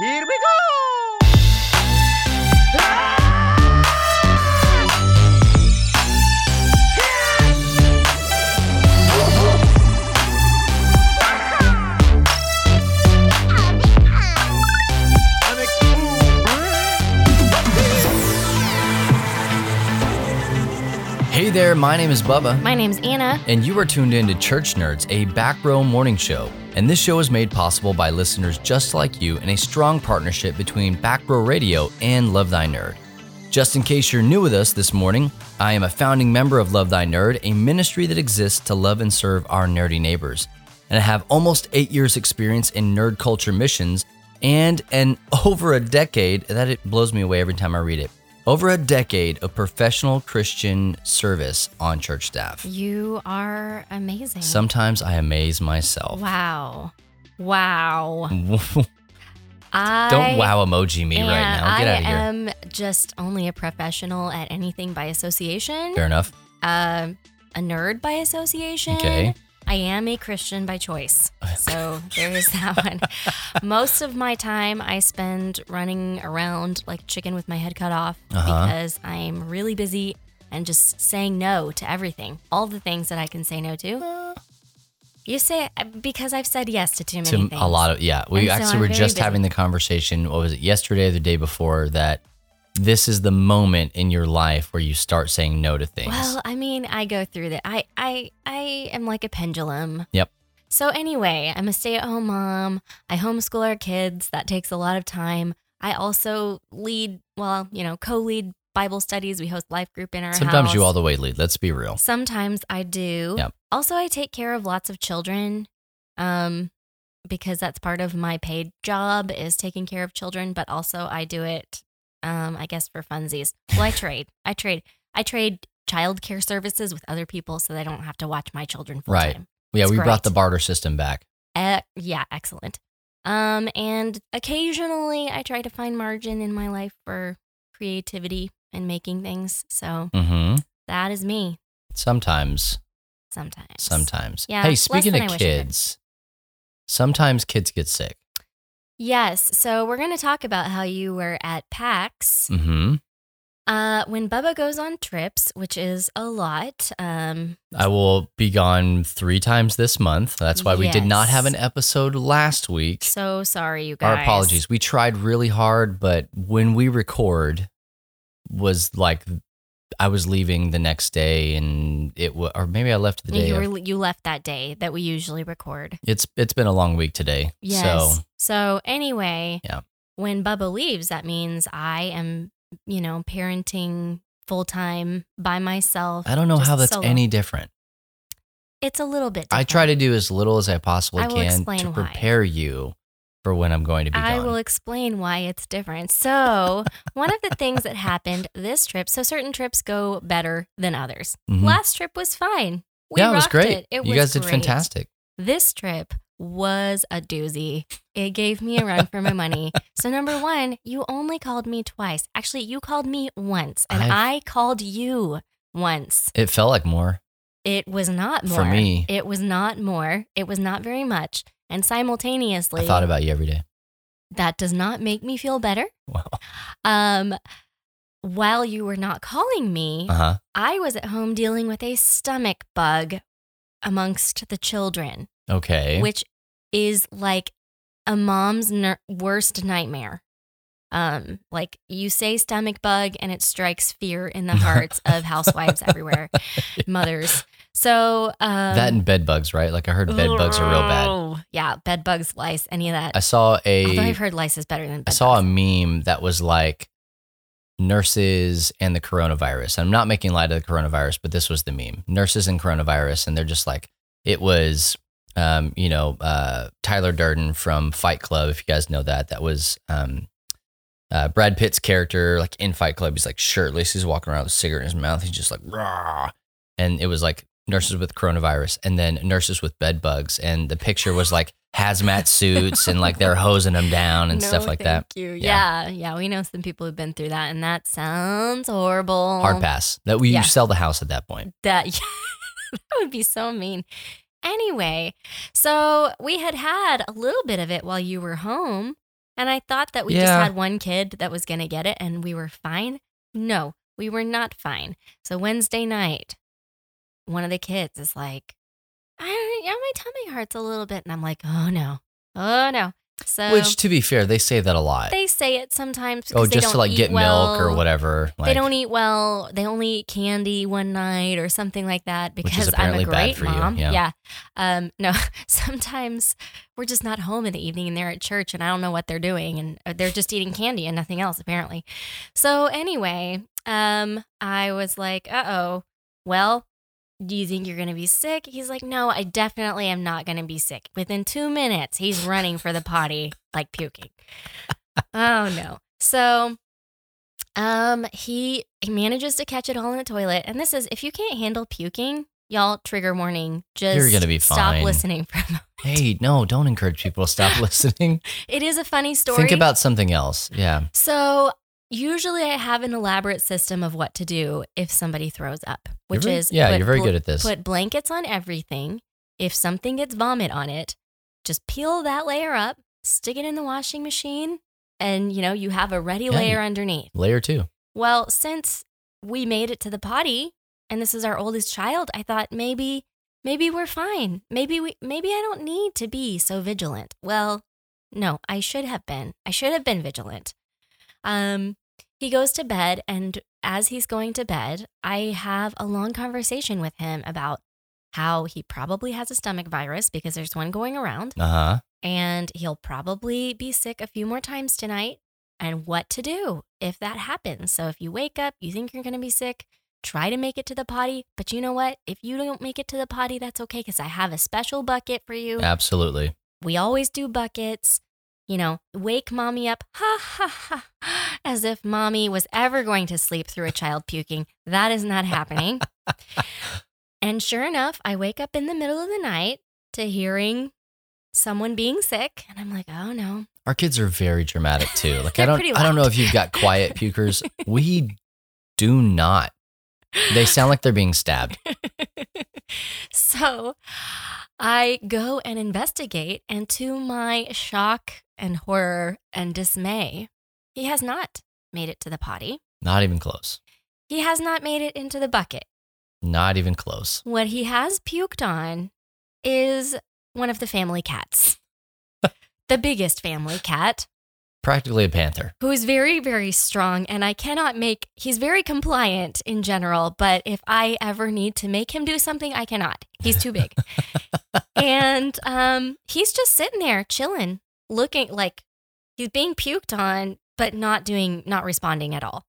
Here we go! Hey there, my name is Bubba. My name's Anna. And you are tuned in to Church Nerds, a Back Row morning show. And this show is made possible by listeners just like you in a strong partnership between Back Row Radio and Love Thy Nerd. Just in case you're new with us this morning, I am a founding member of Love Thy Nerd, a ministry that exists to love and serve our nerdy neighbors. And I have almost 8 years experience in nerd culture missions and over a decade, that it blows me away every time I read it. Over a decade of professional Christian service on church staff. You are amazing. Sometimes I amaze myself. Wow. Don't wow emoji me right now. Get out of here. I am just only a professional at anything by association. Fair enough. A nerd by association. Okay. I am a Christian by choice, so there is that one. Most of my time I spend running around like chicken with my head cut off because I'm really busy and just saying no to everything, all the things that I can say no to. You say because I've said yes to too many things. A lot of We and actually were just having the conversation. What was it, yesterday or the day before that? This is the moment in your life where you start saying no to things. Well, I mean, I go through that. I am like a pendulum. Yep. So anyway, I'm a stay-at-home mom. I homeschool our kids. That takes a lot of time. I also co-lead Bible studies. We host life group in our house. Sometimes you all the way lead. Let's be real. Sometimes I do. Yep. Also, I take care of lots of children because that's part of my paid job is taking care of children, but also I do it I guess for funsies. Well, I trade childcare services with other people so they don't have to watch my children full time. Yeah, it's brought the barter system back. Excellent. And occasionally I try to find margin in my life for creativity and making things. So that is me. Sometimes. Yeah. Hey, speaking of kids, sometimes kids get sick. Yes, so we're going to talk about how you were at PAX. When Bubba goes on trips, which is a lot. I will be gone 3 times this month. That's why we did not have an episode last week. So sorry, you guys. Our apologies. We tried really hard, but when we record was like I was leaving the next day, and or maybe I left the day. You left that day that we usually record. It's been a long week today. Yes. So anyway, when Bubba leaves, that means I am, parenting full time by myself. I don't know how that's solo. Any different. It's a little bit different. I try to do as little as I possibly can to prepare you for when I'm going to be gone. I will explain why it's different. So one of the things that happened this trip, so certain trips go better than others. Last trip was fine. It was great. You guys did fantastic. This trip was a doozy. It gave me a run for my money. So number one, you only called me twice. Actually, you called me once and I called you once. It felt like more. It was not more. For me. It was not more. It was not very much. And simultaneously, I thought about you every day. That does not make me feel better. Wow. While you were not calling me, I was at home dealing with a stomach bug amongst the children. Okay. Which is like a mom's worst nightmare. Like you say stomach bug and it strikes fear in the hearts of housewives everywhere, mothers. So that and bed bugs, right? Like I heard bed bugs are real bad. Yeah, bed bugs, lice, any of that. Although I've heard lice is better than bed bugs. I saw a meme that was like nurses and the coronavirus. And I'm not making light of the coronavirus, but this was the meme. Nurses and coronavirus, and they're just like it was Tyler Durden from Fight Club, if you guys know that. That was Brad Pitt's character, like in Fight Club, he's like shirtless, he's walking around with a cigarette in his mouth, he's just like rah. And it was like nurses with coronavirus and then nurses with bed bugs. And the picture was like hazmat suits and like they're hosing them down and stuff like that. Thank you. Yeah. We know some people who've been through that and that sounds horrible. Hard pass. That we sell the house at that point. That would be so mean. Anyway, so we had a little bit of it while you were home. And I thought that we just had one kid that was going to get it and we were fine. No, we were not fine. So Wednesday night, one of the kids is like, my tummy hurts a little bit. And I'm like, oh no. So, which, to be fair, they say that a lot. They say it sometimes. Oh, just they don't to like get well. Milk or whatever. Like, they don't eat well. They only eat candy one night or something like that because I'm a great mom. You, yeah. No, sometimes we're just not home in the evening and they're at church and I don't know what they're doing and they're just eating candy and nothing else apparently. So anyway, I was like, well, do you think you're going to be sick? He's like, no, I definitely am not going to be sick. Within 2 minutes, he's running for the potty, like puking. Oh, no. So he manages to catch it all in the toilet. And this is, if you can't handle puking, y'all, trigger warning, just you're gonna be stop fine. Listening for a moment. Hey, no, don't encourage people to stop listening. It is a funny story. Think about something else. Yeah. So usually I have an elaborate system of what to do if somebody throws up, which is you're very good at this. Put blankets on everything. If something gets vomit on it, just peel that layer up, stick it in the washing machine, and you have a ready layer underneath. Layer two. Well, since we made it to the potty and this is our oldest child, I thought maybe we're fine. Maybe I don't need to be so vigilant. Well, no, I should have been. I should have been vigilant. He goes to bed, and as he's going to bed, I have a long conversation with him about how he probably has a stomach virus because there's one going around, and he'll probably be sick a few more times tonight, and what to do if that happens. So if you wake up, you think you're going to be sick, try to make it to the potty, but you know what? If you don't make it to the potty, that's okay because I have a special bucket for you. Absolutely. We always do buckets. Wake mommy up, ha, ha, ha, as if mommy was ever going to sleep through a child puking. That is not happening. And sure enough, I wake up in the middle of the night to hearing someone being sick. And I'm like, oh no. Our kids are very dramatic too. Like, I don't know if you've got quiet pukers. We do not. They sound like they're being stabbed. So I go and investigate, and to my shock and horror and dismay, he has not made it to the potty. Not even close. He has not made it into the bucket. Not even close. What he has puked on is one of the family cats. The biggest family cat. Practically a panther. Who is very, very strong, and he's very compliant in general, but if I ever need to make him do something, I cannot. He's too big. And he's just sitting there chilling, looking like he's being puked on, but not responding at all.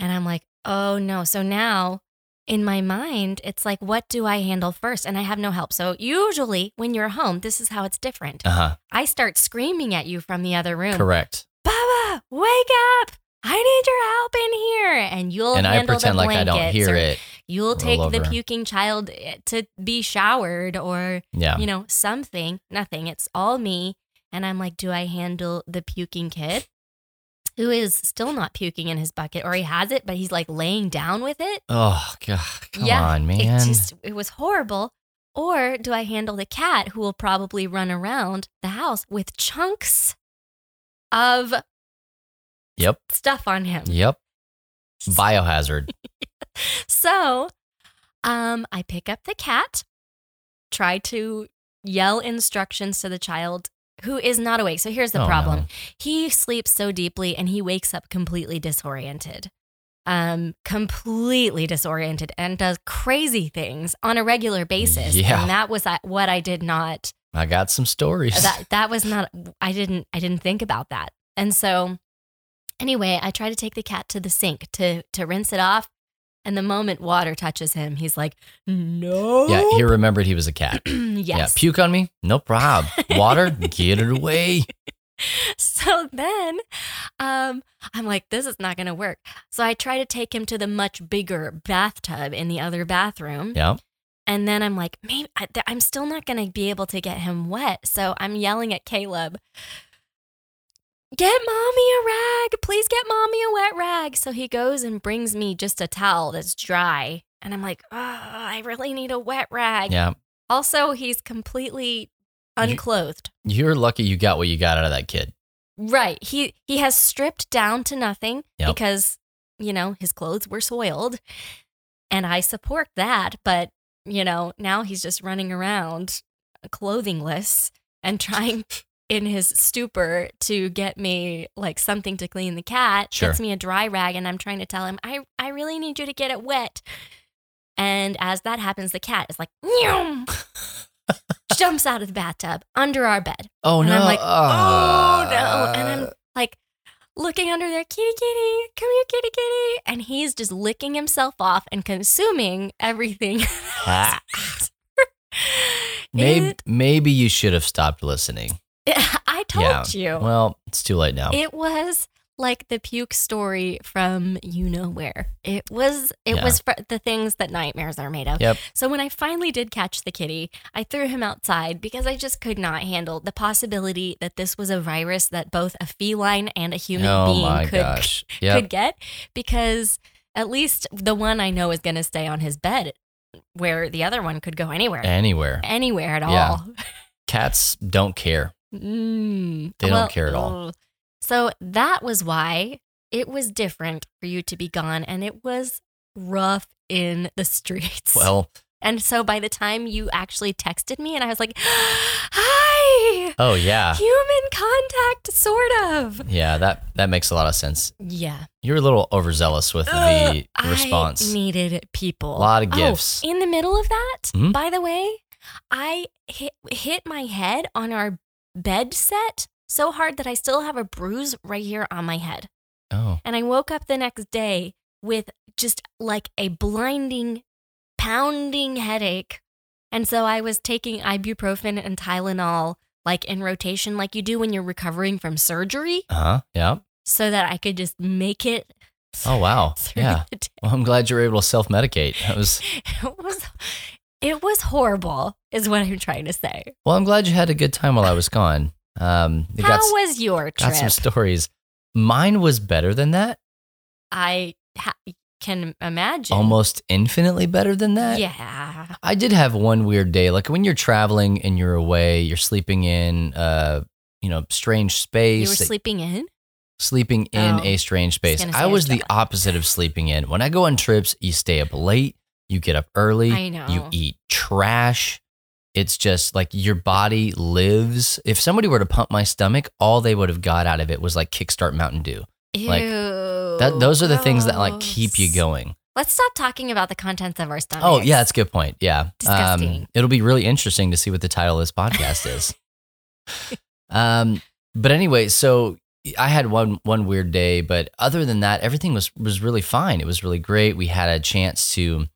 And I'm like, oh no. So now in my mind, it's like, what do I handle first? And I have no help. So usually when you're home, this is how it's different. I start screaming at you from the other room. Correct. Baba, wake up. I need your help in here. And you'll handle the blankets. And I pretend like I don't hear it. You'll take the puking child to be showered or, something, nothing. It's all me. And I'm like, do I handle the puking kid? Who is still not puking in his bucket, or he has it, but he's like laying down with it. Oh, God. Come on, man. It was horrible. Or do I handle the cat who will probably run around the house with chunks of stuff on him? Yep. Biohazard. So I pick up the cat, try to yell instructions to the child who is not awake. So here's the problem. No. He sleeps so deeply and he wakes up completely disoriented. Completely disoriented and does crazy things on a regular basis. Yeah. And that was what I did not. I got some stories. That was not, I didn't think about that. And so anyway, I try to take the cat to the sink to rinse it off. And the moment water touches him, he's like, no. Yeah, he remembered he was a cat. Yes. Yeah, puke on me? No problem. Water? Get it away. So then I'm like, this is not going to work. So I try to take him to the much bigger bathtub in the other bathroom. Yeah. And then I'm like, maybe I'm still not going to be able to get him wet. So I'm yelling at Caleb, get mommy a rag. Please get mommy a wet rag. So he goes and brings me just a towel that's dry. And I'm like, oh, I really need a wet rag. Yeah. Also, he's completely unclothed. You're lucky you got what you got out of that kid. Right. He has stripped down to nothing because, you know, his clothes were soiled. And I support that. But, you know, now he's just running around clothingless and trying in his stupor to get me like something to clean the cat. Sure. Gets me a dry rag and I'm trying to tell him, I really need you to get it wet. And as that happens, the cat is like, jumps out of the bathtub under our bed. Oh, and no. I'm like, oh, no. And I'm like looking under there, kitty, kitty, come here, kitty, kitty. And he's just licking himself off and consuming everything. Maybe you should have stopped listening. I told you. Well, it's too late now. It was like the puke story from you know where. It was the things that nightmares are made of. Yep. So when I finally did catch the kitty, I threw him outside because I just could not handle the possibility that this was a virus that both a feline and a human being could get, because at least the one I know is going to stay on his bed where the other one could go anywhere. Anywhere at all. Cats don't care. They don't care at all. So that was why it was different for you to be gone, and it was rough in the streets. Well, and so by the time you actually texted me, and I was like, "Hi!" Oh yeah, human contact, sort of. Yeah, that makes a lot of sense. Yeah, you're a little overzealous with the response. I needed people. A lot of gifts. Oh, in the middle of that, by the way, I hit my head on our bed set so hard that I still have a bruise right here on my head. Oh. And I woke up the next day with just like a blinding, pounding headache. And so I was taking ibuprofen and Tylenol like in rotation, like you do when you're recovering from surgery. Uh-huh. Yeah. So that I could just make it. Oh, wow. Yeah. Well, I'm glad you were able to self-medicate. That was It was horrible is what I'm trying to say. Well, I'm glad you had a good time while I was gone. How was your trip? Got some stories. Mine was better than that. I can imagine. Almost infinitely better than that. Yeah. I did have one weird day. Like when you're traveling and you're away, you're sleeping in strange space. You were sleeping in? Sleeping in a strange space. I was the opposite of sleeping in. When I go on trips, you stay up late, you get up early, I know. You eat trash. It's just like your body lives. If somebody were to pump my stomach, all they would have got out of it was like Kickstart Mountain Dew. Ew, like those are the things that like keep you going. Let's stop talking about the contents of our stomachs. Oh yeah, that's a good point. Yeah. Disgusting. It'll be really interesting to see what the title of this podcast is. But anyway, so I had one weird day, but other than that, everything was really fine. It was really great. We had a chance to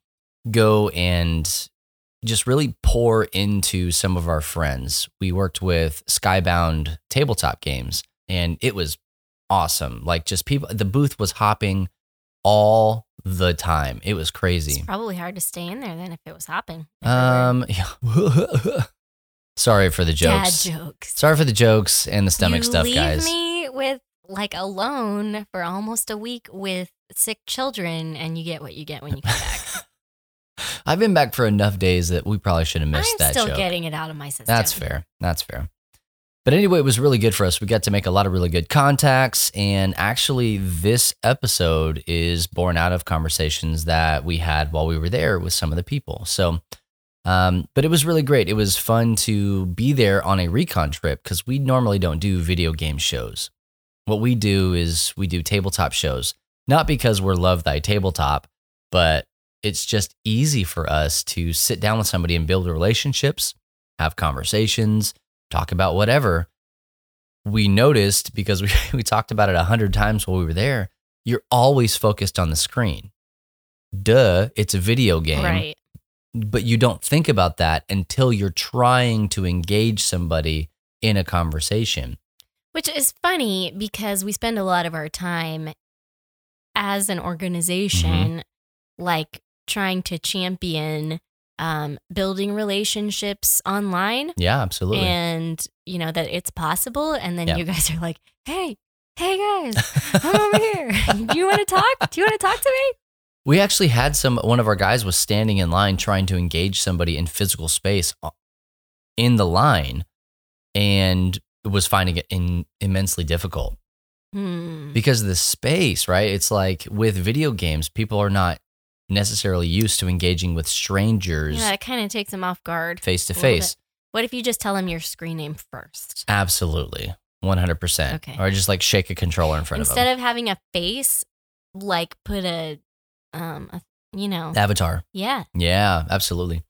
go and just really pour into some of our friends. We worked with Skybound tabletop games, and it was awesome. Like just people, the booth was hopping all the time. It was crazy. It's probably hard to stay in there then if it was hopping. Yeah. Sorry for the jokes. Dad jokes. Sorry for the jokes and the stomach stuff, guys. You leave me with like alone for almost a week with sick children, and you get what you get when you come back. I've been back for enough days that we probably should have missed that joke. I'm still getting it out of my system. That's fair. But anyway, it was really good for us. We got to make a lot of really good contacts. And actually, this episode is born out of conversations that we had while we were there with some of the people. So, but it was really great. It was fun to be there on a recon trip because we normally don't do video game shows. What we do is we do tabletop shows, not because we're Love Thy Tabletop, but it's just easy for us to sit down with somebody and build relationships, have conversations, talk about whatever. We noticed, because we talked about it 100 times while we were there, you're always focused on the screen. Duh, it's a video game. Right. But you don't think about that until you're trying to engage somebody in a conversation. Which is funny because we spend a lot of our time as an organization, like trying to champion building relationships online. Yeah, absolutely. And you know that it's possible. And then you guys are like, hey guys, I'm over here. Do you want to talk to me? We actually had one of our guys was standing in line trying to engage somebody in physical space in the line. And was finding it immensely difficult because of the space, right? It's like with video games, people are not necessarily used to engaging with strangers. Yeah, it kind of takes them off guard. Face to face. What if you just tell them your screen name first? Absolutely. 100%. Okay. Or just like shake a controller in front of them. Instead of having a face, like put a you know. Avatar. Yeah. Yeah, absolutely.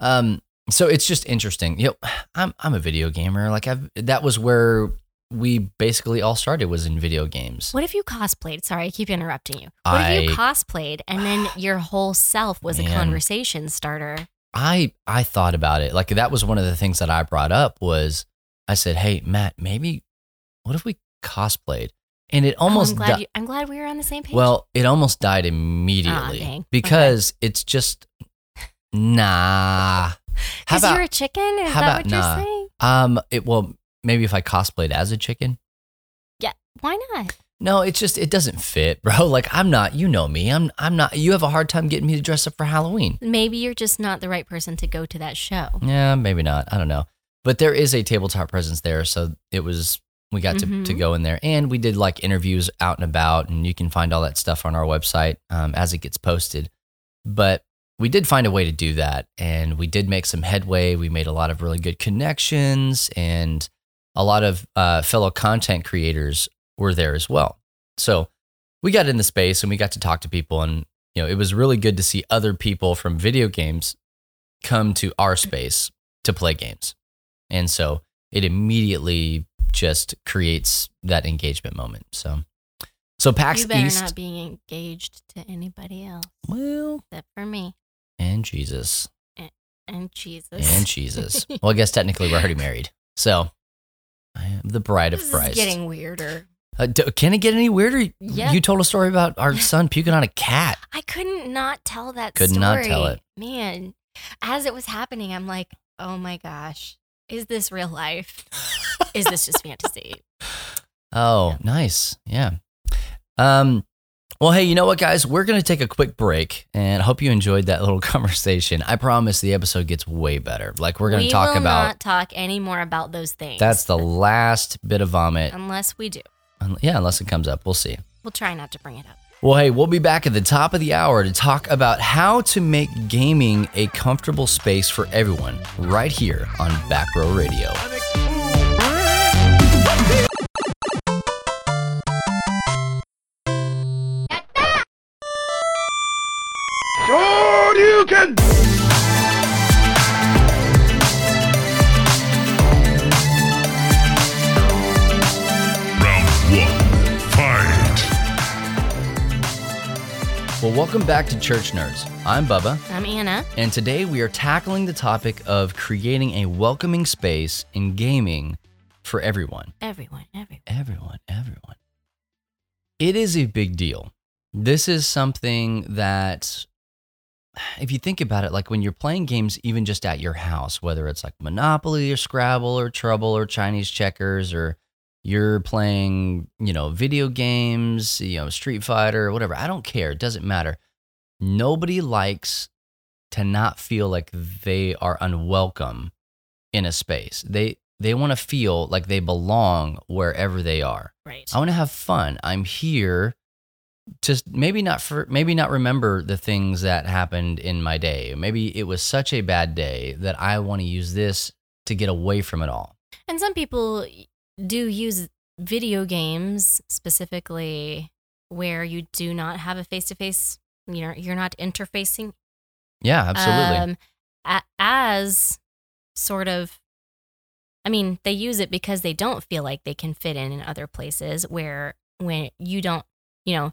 So it's just interesting. You know, I'm a video gamer. Like that was where we basically all started, was in video games. What if you cosplayed? Sorry, I keep interrupting you. What if you cosplayed and then your whole self was a conversation starter? I thought about it. Like that was one of the things that I brought up was I said, hey, Matt, maybe what if we cosplayed? And it almost I'm glad we were on the same page. Well, it almost died immediately because it's just nah. Because you're a chicken? Is that what you're saying? Maybe if I cosplayed as a chicken. Yeah, why not? No, it's just, it doesn't fit, bro. Like I'm not, you know me. I'm not, you have a hard time getting me to dress up for Halloween. Maybe you're just not the right person to go to that show. Yeah, maybe not. I don't know. But there is a tabletop presence there. So it was, we got to go in there and we did like interviews out and about, and you can find all that stuff on our website as it gets posted. But we did find a way to do that, and we did make some headway. We made a lot of really good connections, and a lot of fellow content creators were there as well. So we got in the space and we got to talk to people, and you know, it was really good to see other people from video games come to our space to play games. And so it immediately just creates that engagement moment. So PAX East. You better not being engaged to anybody else. Well. Except for me. And Jesus. And Jesus. Well, I guess technically we're already married. So I am the bride of Christ. It's getting weirder. Can it get any weirder? Yep. You told a story about our son puking on a cat. I couldn't not tell that story. Could not tell it. Man, as it was happening, I'm like, oh my gosh, is this real life? Is this just fantasy? Oh, yeah. Nice. Yeah. Well, hey, you know what, guys? We're going to take a quick break, and I hope you enjoyed that little conversation. I promise the episode gets way better. Like, we're going to talk about... We will not talk any more about those things. That's the last bit of vomit. Unless we do. Yeah, unless it comes up. We'll see. We'll try not to bring it up. Well, hey, we'll be back at the top of the hour to talk about how to make gaming a comfortable space for everyone right here on Back Row Radio. Well, welcome back to Church Nerds. I'm Bubba. I'm Anna. And today we are tackling the topic of creating a welcoming space in gaming for everyone. Everyone. It is a big deal. This is something that, if you think about it, like when you're playing games, even just at your house, whether it's like Monopoly or Scrabble or Trouble or Chinese checkers, or you're playing, you know, video games, you know, Street Fighter or whatever. I don't care. It doesn't matter. Nobody likes to not feel like they are unwelcome in a space. They want to feel like they belong wherever they are. Right. I want to have fun. I'm here to maybe not remember the things that happened in my day. Maybe it was such a bad day that I want to use this to get away from it all. And some people do use video games specifically where you do not have a face-to-face, you know, you're not interfacing. Yeah, absolutely. As sort of, I mean, they use it because they don't feel like they can fit in other places where, when you don't, you know,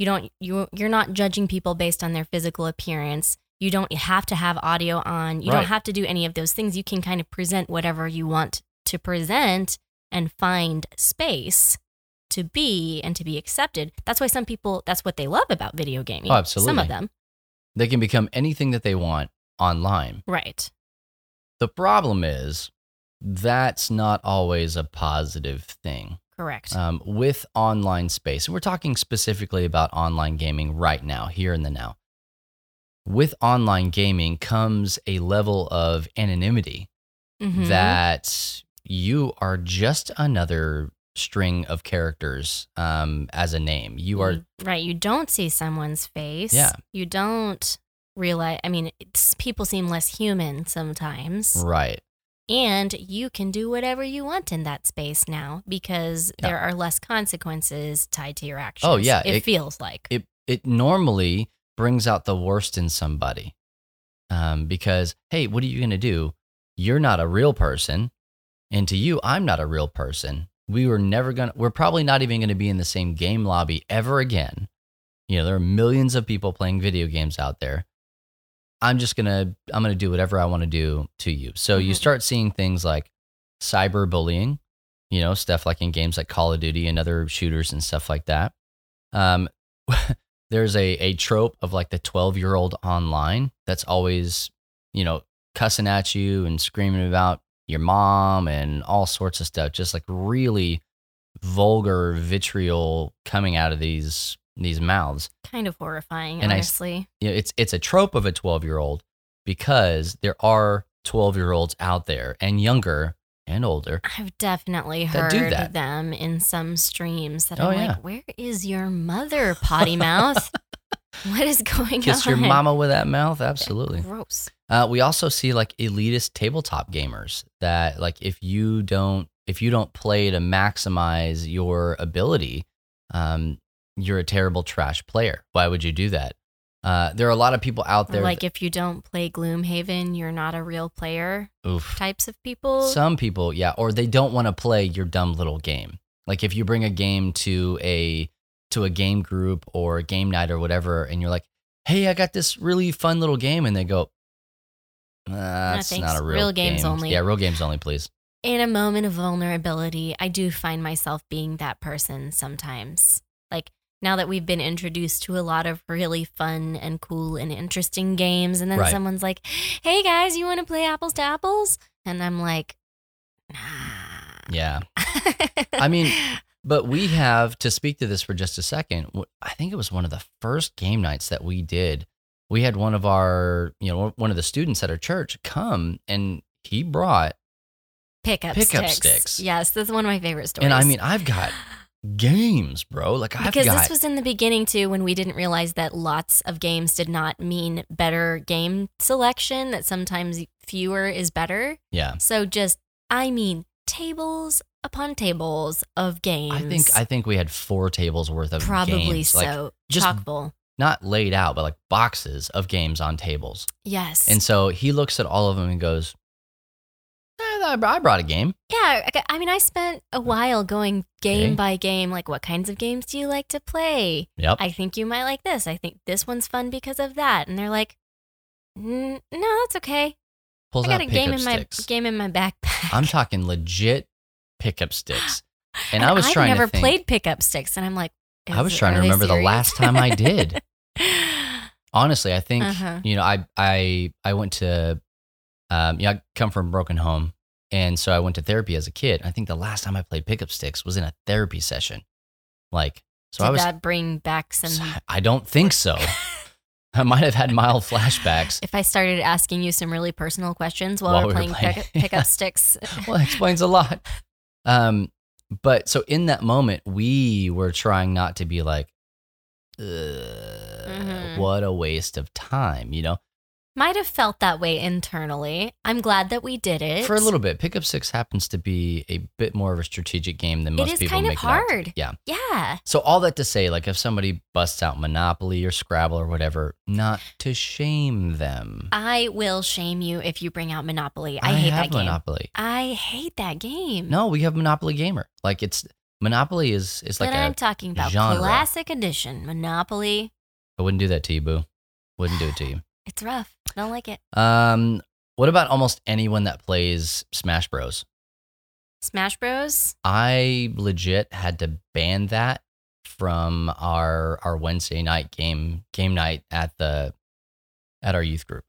you're not judging people based on their physical appearance. You don't have to have audio on. You don't have to do any of those things. You can kind of present whatever you want to present and find space to be and to be accepted. That's why some people, that's what they love about video gaming. Oh, absolutely. Some of them. They can become anything that they want online. Right. The problem is that's not always a positive thing. Correct. With online space, and we're talking specifically about online gaming right now, here in the now. With online gaming comes a level of anonymity that you are just another string of characters as a name. You are right. You don't see someone's face. Yeah. You don't realize. I mean, people seem less human sometimes. Right. And you can do whatever you want in that space now because there are less consequences tied to your actions. Oh yeah, it feels like it normally brings out the worst in somebody because hey, what are you gonna do? You're not a real person, and to you, I'm not a real person. We're probably not even gonna be in the same game lobby ever again. You know, there are millions of people playing video games out there. I'm gonna do whatever I want to do to you. So you start seeing things like cyberbullying, you know, stuff like in games like Call of Duty and other shooters and stuff like that. There's a trope of like the 12-year-old online that's always, you know, cussing at you and screaming about your mom and all sorts of stuff, just like really vulgar vitriol coming out of these mouths. Kind of horrifying, and honestly. It's a trope of a 12-year-old because there are 12-year-olds out there and younger and older. I've definitely heard them in some streams that like, where is your mother, potty mouth? What is going on? Kiss your mama with that mouth? Absolutely. Gross. We also see like elitist tabletop gamers that like if you don't play to maximize your ability, you're a terrible trash player. Why would you do that? There are a lot of people out there. Like if you don't play Gloomhaven, you're not a real player. Oof. Types of people. Some people, yeah. Or they don't want to play your dumb little game. Like if you bring a game to a game group or a game night or whatever, and you're like, hey, I got this really fun little game. And they go, that's not a real game. Real games only. Yeah, real games only, please. In a moment of vulnerability, I do find myself being that person sometimes. Like, now that we've been introduced to a lot of really fun and cool and interesting games, and then someone's like, hey guys, you want to play apples to apples? And I'm like, nah. Yeah. I mean, but we have, to speak to this for just a second, I think it was one of the first game nights that we did. We had one of our, you know, one of the students at our church come, and he brought pickup sticks. Yes, that's one of my favorite stories. And I mean, I've got... games, bro. Like because this was in the beginning too, when we didn't realize that lots of games did not mean better game selection, that sometimes fewer is better. Yeah. So just, I mean, tables upon tables of games. I think we had 4 tables worth of games. Probably so. Like, just chock-full. Not laid out, but like boxes of games on tables. Yes. And so he looks at all of them and goes, I brought a game. Yeah, I mean, I spent a while going game by game, like, what kinds of games do you like to play? Yep. I think you might like this. I think this one's fun because of that. And they're like, no, that's okay. I got a game in my backpack. I'm talking legit pickup sticks. And I was trying to think. I've never played pickup sticks, and I'm like, I was trying to remember the last time I did. Honestly, I think, you know, I went to, you know, I come from a broken home. And so I went to therapy as a kid. I think the last time I played pickup sticks was in a therapy session. Like, so did I was. Did that bring back some? I don't think so. I might have had mild flashbacks. If I started asking you some really personal questions while we were playing pickup sticks. Well, that explains a lot. But so in that moment, we were trying not to be like, what a waste of time, you know? Might have felt that way internally. I'm glad that we did it. For a little bit. Pickup Six happens to be a bit more of a strategic game than most people make it. It is kind of hard. Yeah. Yeah. So all that to say, like if somebody busts out Monopoly or Scrabble or whatever, not to shame them. I will shame you if you bring out Monopoly. I hate that game. Monopoly. I hate that game. No, we have Monopoly Gamer. Like Monopoly is like a genre. But I'm talking about classic edition Monopoly. I wouldn't do that to you, boo. Wouldn't do it to you. It's rough. I don't like it. What about almost anyone that plays Smash Bros? Smash Bros? I legit had to ban that from our Wednesday night game night at our youth group.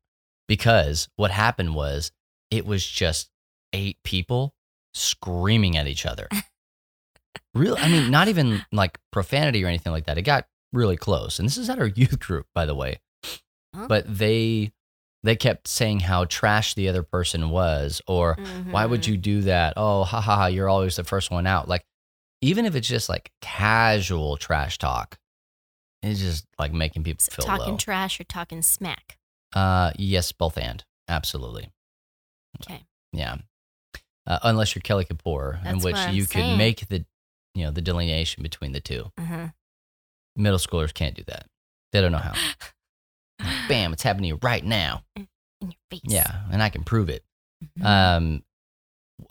Because what happened was it was just 8 people screaming at each other. Really, I mean, not even like profanity or anything like that. It got really close. And this is at our youth group, by the way. But they they kept saying how trash the other person was, or why would you do that? Oh, ha ha ha, you're always the first one out. Like, even if it's just like casual trash talk, it's just like making people feel low. Talking trash or talking smack? Yes, both and. Absolutely. Okay. Yeah. Unless you're Kelly Kapoor, that's in which you could make the, you know, the delineation between the two. Middle schoolers can't do that. They don't know how. Bam, it's happening right now. In your face. Yeah, and I can prove it.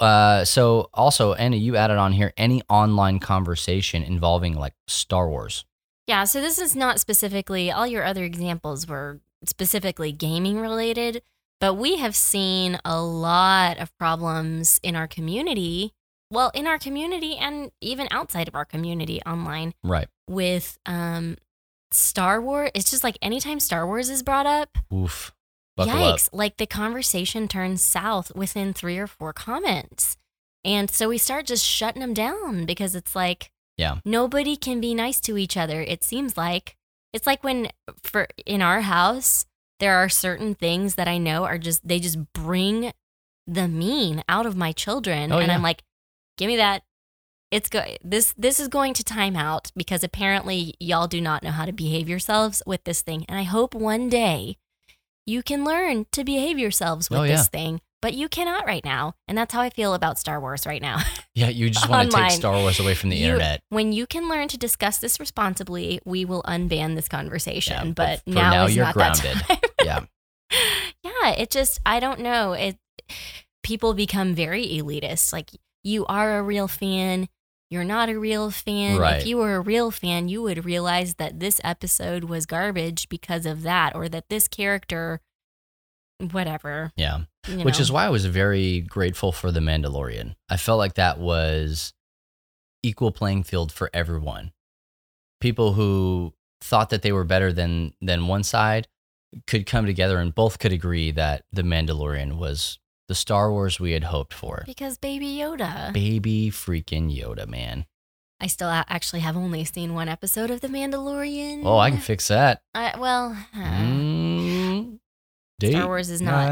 So also, Anna, you added on here, any online conversation involving like Star Wars. Yeah, so this is not specifically, all your other examples were specifically gaming related, but we have seen a lot of problems in our community. Well, in our community and even outside of our community online. Right. With Star Wars. It's just like anytime Star Wars is brought up. Oof. Buckle yikes. Up. Like the conversation turns south within 3 or 4 comments. And so we start just shutting them down because it's like, yeah, nobody can be nice to each other. It seems like it's like when for in our house, there are certain things that I know are just, they just bring the mean out of my children. Oh, and yeah. I'm like, give me that. It's good. This is going to time out because apparently y'all do not know how to behave yourselves with this thing. And I hope one day you can learn to behave yourselves with this thing, but you cannot right now. And that's how I feel about Star Wars right now. Yeah, you just want to take Star Wars away from the internet. When you can learn to discuss this responsibly, we will unban this conversation. Yeah, but now is not grounded. That time. Yeah, it just, I don't know. People become very elitist. Like, you are a real fan. You're not a real fan. Right. If you were a real fan, you would realize that this episode was garbage because of that, or that this character, whatever. Yeah. Which is why I was very grateful for The Mandalorian. I felt like that was equal playing field for everyone. People who thought that they were better than one side could come together and both could agree that The Mandalorian was the Star Wars we had hoped for. Because Baby Yoda. Baby freaking Yoda, man. I still actually have only seen one episode of The Mandalorian. Oh, I can fix that. Star Wars is not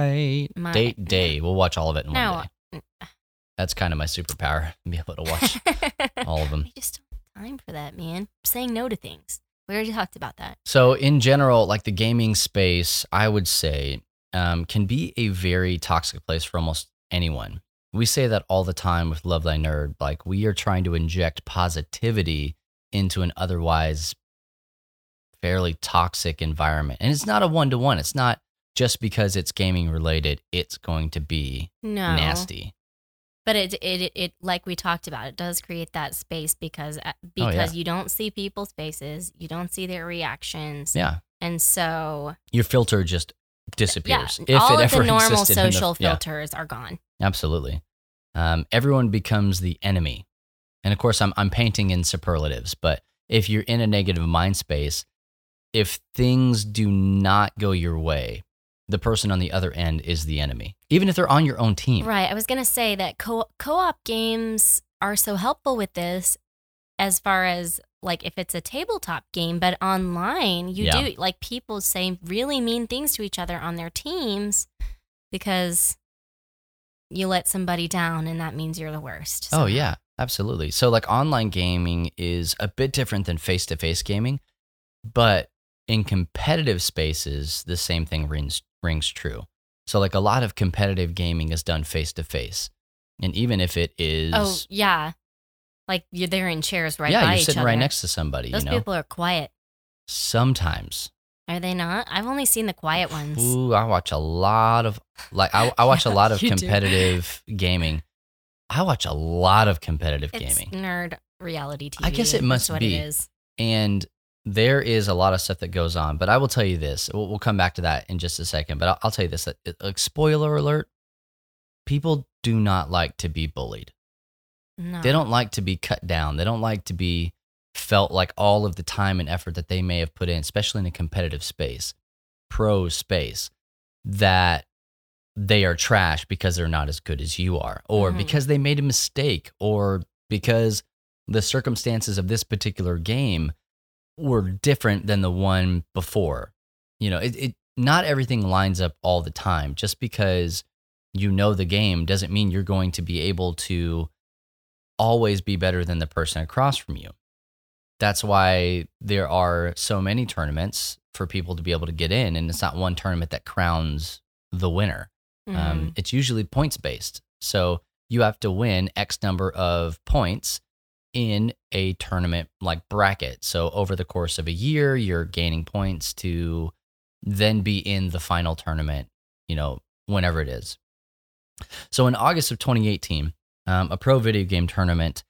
my... Day. We'll watch all of it in one day. That's kind of my superpower, be able to watch all of them. You just don't have time for that, man. I'm saying no to things. We already talked about that. So in general, like the gaming space, I would say... can be a very toxic place for almost anyone. We say that all the time with Love Thy Nerd, like we are trying to inject positivity into an otherwise fairly toxic environment. And it's not a one-to-one. It's not just because it's gaming related, it's going to be nasty. But it like we talked about, it does create that space because you don't see people's faces, you don't see their reactions. Yeah. And so your filter just disappears. Yeah, if all it ever the normal social filters are gone. Absolutely. Everyone becomes the enemy. And of course, I'm painting in superlatives, but if you're in a negative mind space, if things do not go your way, the person on the other end is the enemy, even if they're on your own team. Right. I was going to say that co-op games are so helpful with this as far as like if it's a tabletop game, but online you do like people say really mean things to each other on their teams because you let somebody down and that means you're the worst. So. Oh yeah, absolutely. So like online gaming is a bit different than face-to-face gaming, but in competitive spaces, the same thing rings true. So like a lot of competitive gaming is done face-to-face. And even if it is... Oh yeah. Like, you're there in chairs right by each other. Yeah, you're sitting right next to somebody, those people are quiet. Sometimes. Are they not? I've only seen the quiet ones. Ooh, I watch a lot of, competitive gaming. I watch a lot of competitive gaming. It's nerd reality TV. I guess it must be. It is. And there is a lot of stuff that goes on. But I will tell you this. We'll come back to that in just a second. But I'll tell you this. Like, spoiler alert, people do not like to be bullied. No. They don't like to be cut down. They don't like to be felt like all of the time and effort that they may have put in, especially in a competitive space, pro space, that they are trash because they're not as good as you are, or because they made a mistake, or because the circumstances of this particular game were different than the one before. You know, it not everything lines up all the time. Just because you know the game doesn't mean you're going to be able to always be better than the person across from you. That's why there are so many tournaments for people to be able to get in, and it's not one tournament that crowns the winner. Mm-hmm. It's usually points-based. So you have to win X number of points in a tournament like bracket. So over the course of a year, you're gaining points to then be in the final tournament, you know, whenever it is. So in August of 2018, a pro video game tournament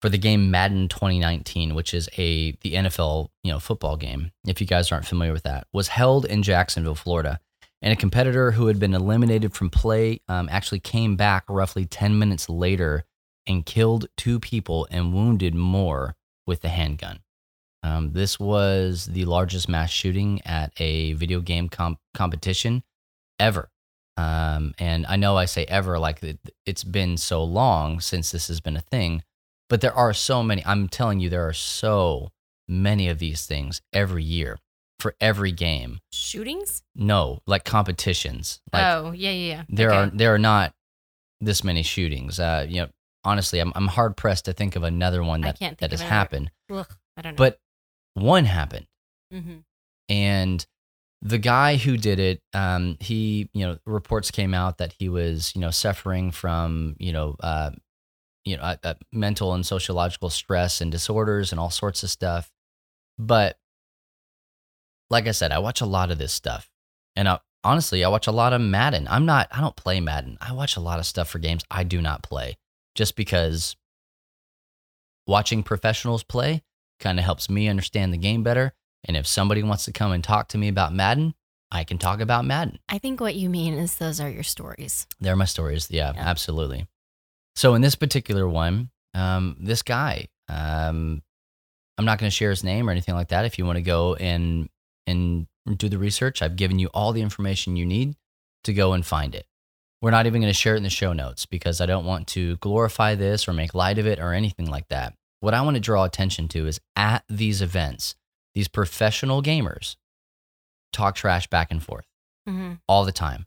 for the game Madden 2019, which is the NFL, you know, football game, if you guys aren't familiar with that, was held in Jacksonville, Florida. And a competitor who had been eliminated from play actually came back roughly 10 minutes later and killed two people and wounded more with the handgun. This was the largest mass shooting at a video game competition ever. And I know I say ever, like it's been so long since this has been a thing, but there are so many. I'm telling you, there are so many of these things every year for every game. Shootings? No, like competitions. Like, oh, yeah. There are not this many shootings. You know, honestly, I'm hard pressed to think of another one that has happened. Ugh, I don't know. But one happened, mm-hmm. and the guy who did it, he, you know, reports came out that he was, you know, suffering from, mental and sociological stress and disorders and all sorts of stuff. But like I said, I watch a lot of this stuff, and I watch a lot of Madden. I don't play Madden. I watch a lot of stuff for games I do not play, just because watching professionals play kind of helps me understand the game better. And if somebody wants to come and talk to me about Madden, I can talk about Madden. I think what you mean is those are your stories. They're my stories. Yeah. Absolutely. So in this particular one, this guy, I'm not going to share his name or anything like that. If you want to go and do the research, I've given you all the information you need to go and find it. We're not even going to share it in the show notes because I don't want to glorify this or make light of it or anything like that. What I want to draw attention to is at these events, these professional gamers talk trash back and forth mm-hmm. all the time.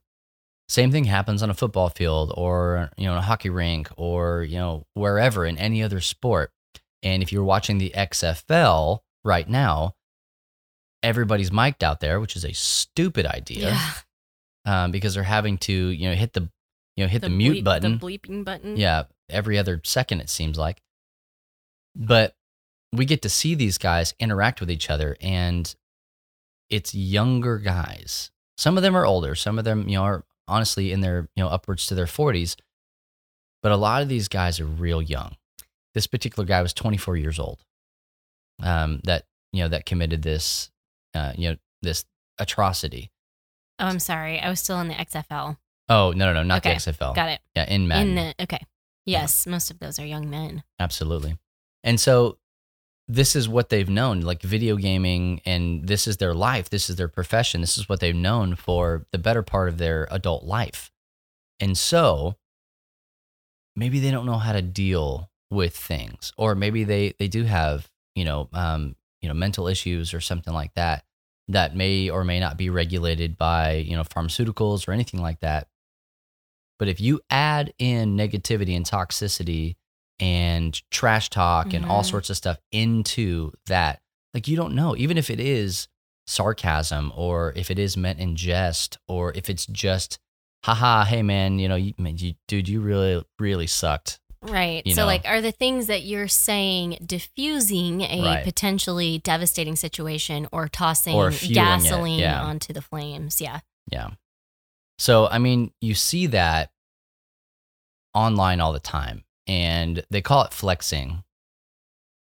Same thing happens on a football field or, you know, a hockey rink or, you know, wherever in any other sport. And if you're watching the XFL right now, everybody's mic'd out there, which is a stupid idea because they're having to, you know, hit the mute button. The bleeping button. Yeah. Every other second, it seems like. But we get to see these guys interact with each other, and it's younger guys. Some of them are older. Some of them, you know, are honestly in their, you know, upwards to their 40s, but a lot of these guys are real young. This particular guy was 24 years old that committed this this atrocity. Oh, I'm sorry, I was still in the XFL. Oh, no, not okay. The XFL, got it. Yeah, in Madden. Okay, yes, yeah. Most of those are young men. Absolutely. And so this is what they've known, like video gaming, and this is their life. This is their profession. This is what they've known for the better part of their adult life. And so maybe they don't know how to deal with things, or maybe they do have, mental issues or something like that, that may or may not be regulated by, you know, pharmaceuticals or anything like that. But if you add in negativity and toxicity and trash talk mm-hmm. and all sorts of stuff into that, like, you don't know, even if it is sarcasm or if it is meant in jest or if it's just haha, hey man, you know, you really, really sucked. Right. You know? Like, are the things that you're saying diffusing a potentially devastating situation or tossing gasoline onto the flames? Yeah. Yeah. So, I mean, you see that online all the time. And they call it flexing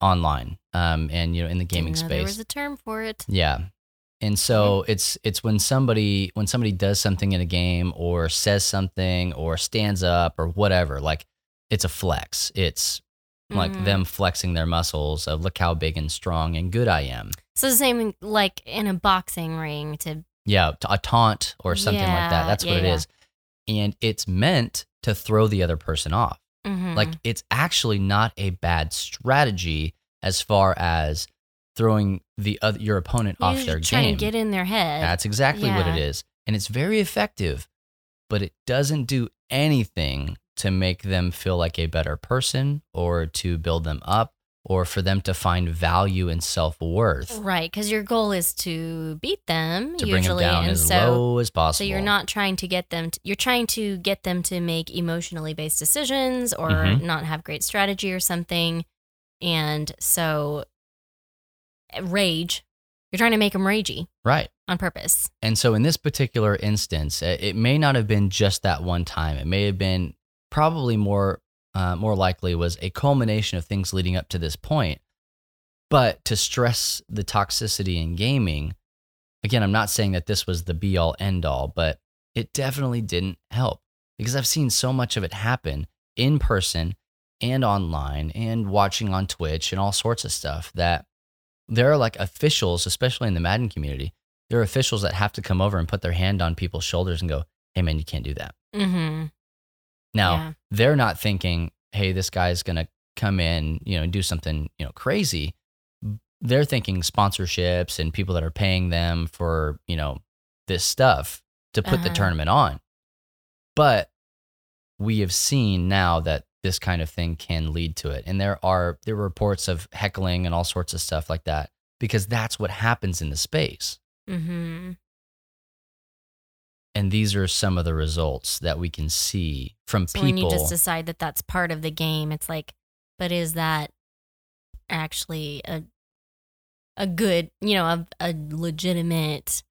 online, and, you know, in the gaming space. There was a term for it. Yeah, and so it's when somebody does something in a game or says something or stands up or whatever, like, it's a flex. It's like them flexing their muscles of look how big and strong and good I am. So the same like in a boxing ring to a taunt or something like that. That's what it is, and it's meant to throw the other person off. Mm-hmm. Like, it's actually not a bad strategy as far as throwing the other, your opponent off their game. Trying to get in their head. That's exactly what it is. And it's very effective, but it doesn't do anything to make them feel like a better person or to build them up or for them to find value and self-worth. Right, because your goal is to beat them, to usually, bring them down and as low as possible. So you're not trying to get them to, you're trying to get them to make emotionally based decisions or not have great strategy or something. And so rage, you're trying to make them ragey. Right. On purpose. And so in this particular instance, it may not have been just that one time. It may have been probably more likely was a culmination of things leading up to this point. But to stress the toxicity in gaming, again, I'm not saying that this was the be all end all, but it definitely didn't help because I've seen so much of it happen in person and online and watching on Twitch and all sorts of stuff that there are like officials, especially in the Madden community, there are officials that have to come over and put their hand on people's shoulders and go, hey man, you can't do that. Mm-hmm. Now, they're not thinking, hey, this guy's going to come in, you know, and do something, you know, crazy. They're thinking sponsorships and people that are paying them for, you know, this stuff to put the tournament on. But we have seen now that this kind of thing can lead to it. And there were reports of heckling and all sorts of stuff like that, because that's what happens in the space. Mm-hmm. And these are some of the results that we can see from people. When you just decide that that's part of the game, it's like, but is that actually a good, you know, a legitimate,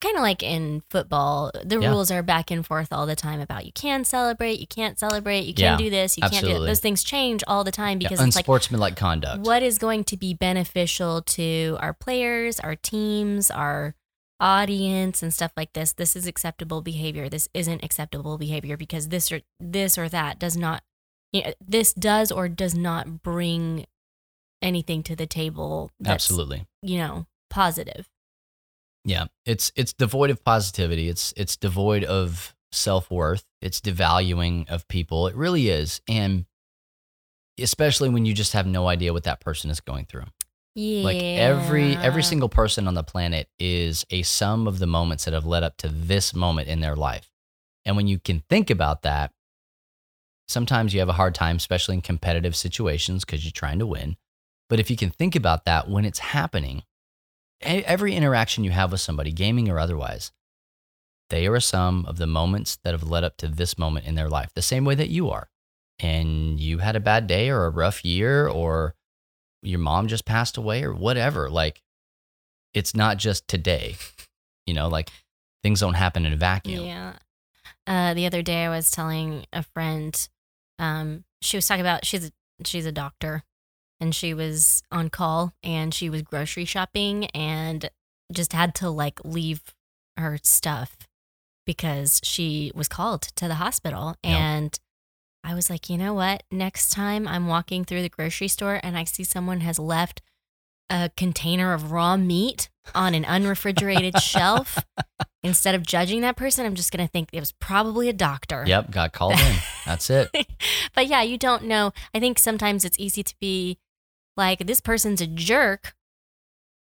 kind of like in football, the rules are back and forth all the time about you can celebrate, you can't celebrate, you can't do this, you can't do that. Those things change all the time because it's like unsportsmanlike conduct. What is going to be beneficial to our players, our teams, our audience and stuff like this. This is acceptable behavior. This isn't acceptable behavior because this or that does not, you know, this does or does not bring anything to the table. That's, absolutely, you know, positive. Yeah, it's devoid of positivity. It's devoid of self-worth. It's devaluing of people. It really is, and especially when you just have no idea what that person is going through. Yeah. Like every single person on the planet is a sum of the moments that have led up to this moment in their life. And when you can think about that, sometimes you have a hard time, especially in competitive situations because you're trying to win. But if you can think about that when it's happening, every interaction you have with somebody, gaming or otherwise, they are a sum of the moments that have led up to this moment in their life, the same way that you are. And you had a bad day or a rough year or your mom just passed away or whatever. Like, it's not just today, you know, like things don't happen in a vacuum. Yeah. The other day I was telling a friend, she was talking about, she's a doctor and she was on call and she was grocery shopping and just had to like leave her stuff because she was called to the hospital. And I was like, you know what? Next time I'm walking through the grocery store and I see someone has left a container of raw meat on an unrefrigerated shelf, instead of judging that person, I'm just going to think it was probably a doctor. Yep, got called in. That's it. But yeah, you don't know. I think sometimes it's easy to be like, this person's a jerk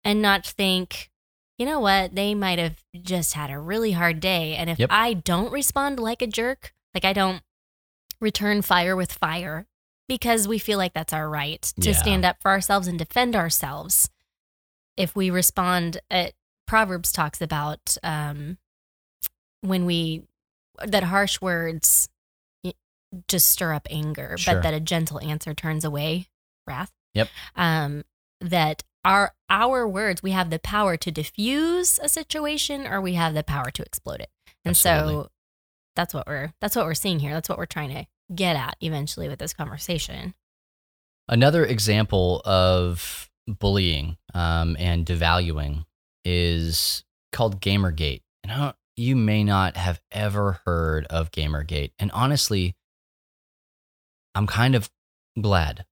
and not think, you know what? They might have just had a really hard day. And if I don't respond like a jerk, like I don't return fire with fire, because we feel like that's our right to stand up for ourselves and defend ourselves. If we respond, Proverbs talks about that harsh words just stir up anger, but that a gentle answer turns away wrath. Yep. That our words, we have the power to diffuse a situation, or we have the power to explode it, and absolutely. So. That's what we're seeing here. That's what we're trying to get at eventually with this conversation. Another example of bullying and devaluing is called Gamergate. And you may not have ever heard of Gamergate. And honestly, I'm kind of glad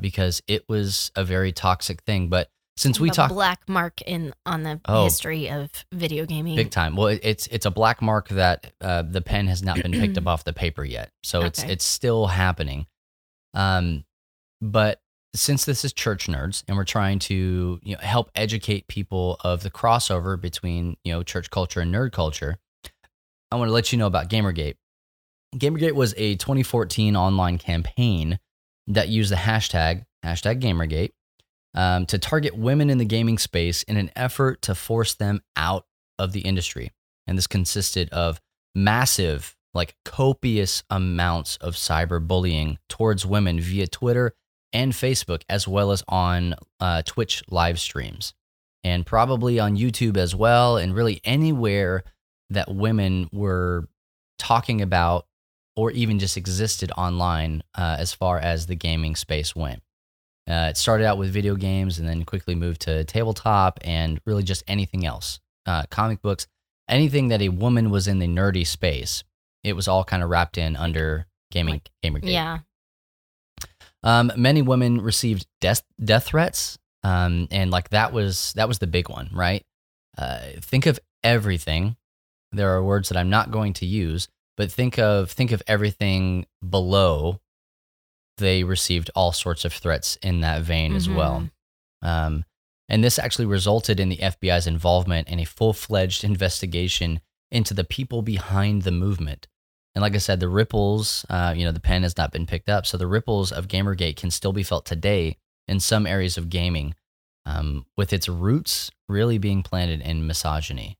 because it was a very toxic thing. But since we talked, black mark on the history of video gaming, big time. Well, it's a black mark that the pen has not been picked up off the paper yet, so it's still happening. But since this is Church Nerds and we're trying to, you know, help educate people of the crossover between, you know, church culture and nerd culture, I want to let you know about Gamergate. Gamergate was a 2014 online campaign that used the hashtag Gamergate, to target women in the gaming space in an effort to force them out of the industry. And this consisted of massive, like copious amounts of cyberbullying towards women via Twitter and Facebook, as well as on Twitch live streams, and probably on YouTube as well, and really anywhere that women were talking about or even just existed online as far as the gaming space went. It started out with video games and then quickly moved to tabletop and really just anything else. Comic books, anything that a woman was in the nerdy space, it was all kind of wrapped in under gaming, Gamergate. Yeah. Many women received death threats, and like that was the big one, right? Think of everything. There are words that I'm not going to use, but think of everything below. They received all sorts of threats in that vein as well. And this actually resulted in the FBI's involvement in a full-fledged investigation into the people behind the movement. And like I said, the ripples, the pen has not been picked up. So the ripples of Gamergate can still be felt today in some areas of gaming, with its roots really being planted in misogyny.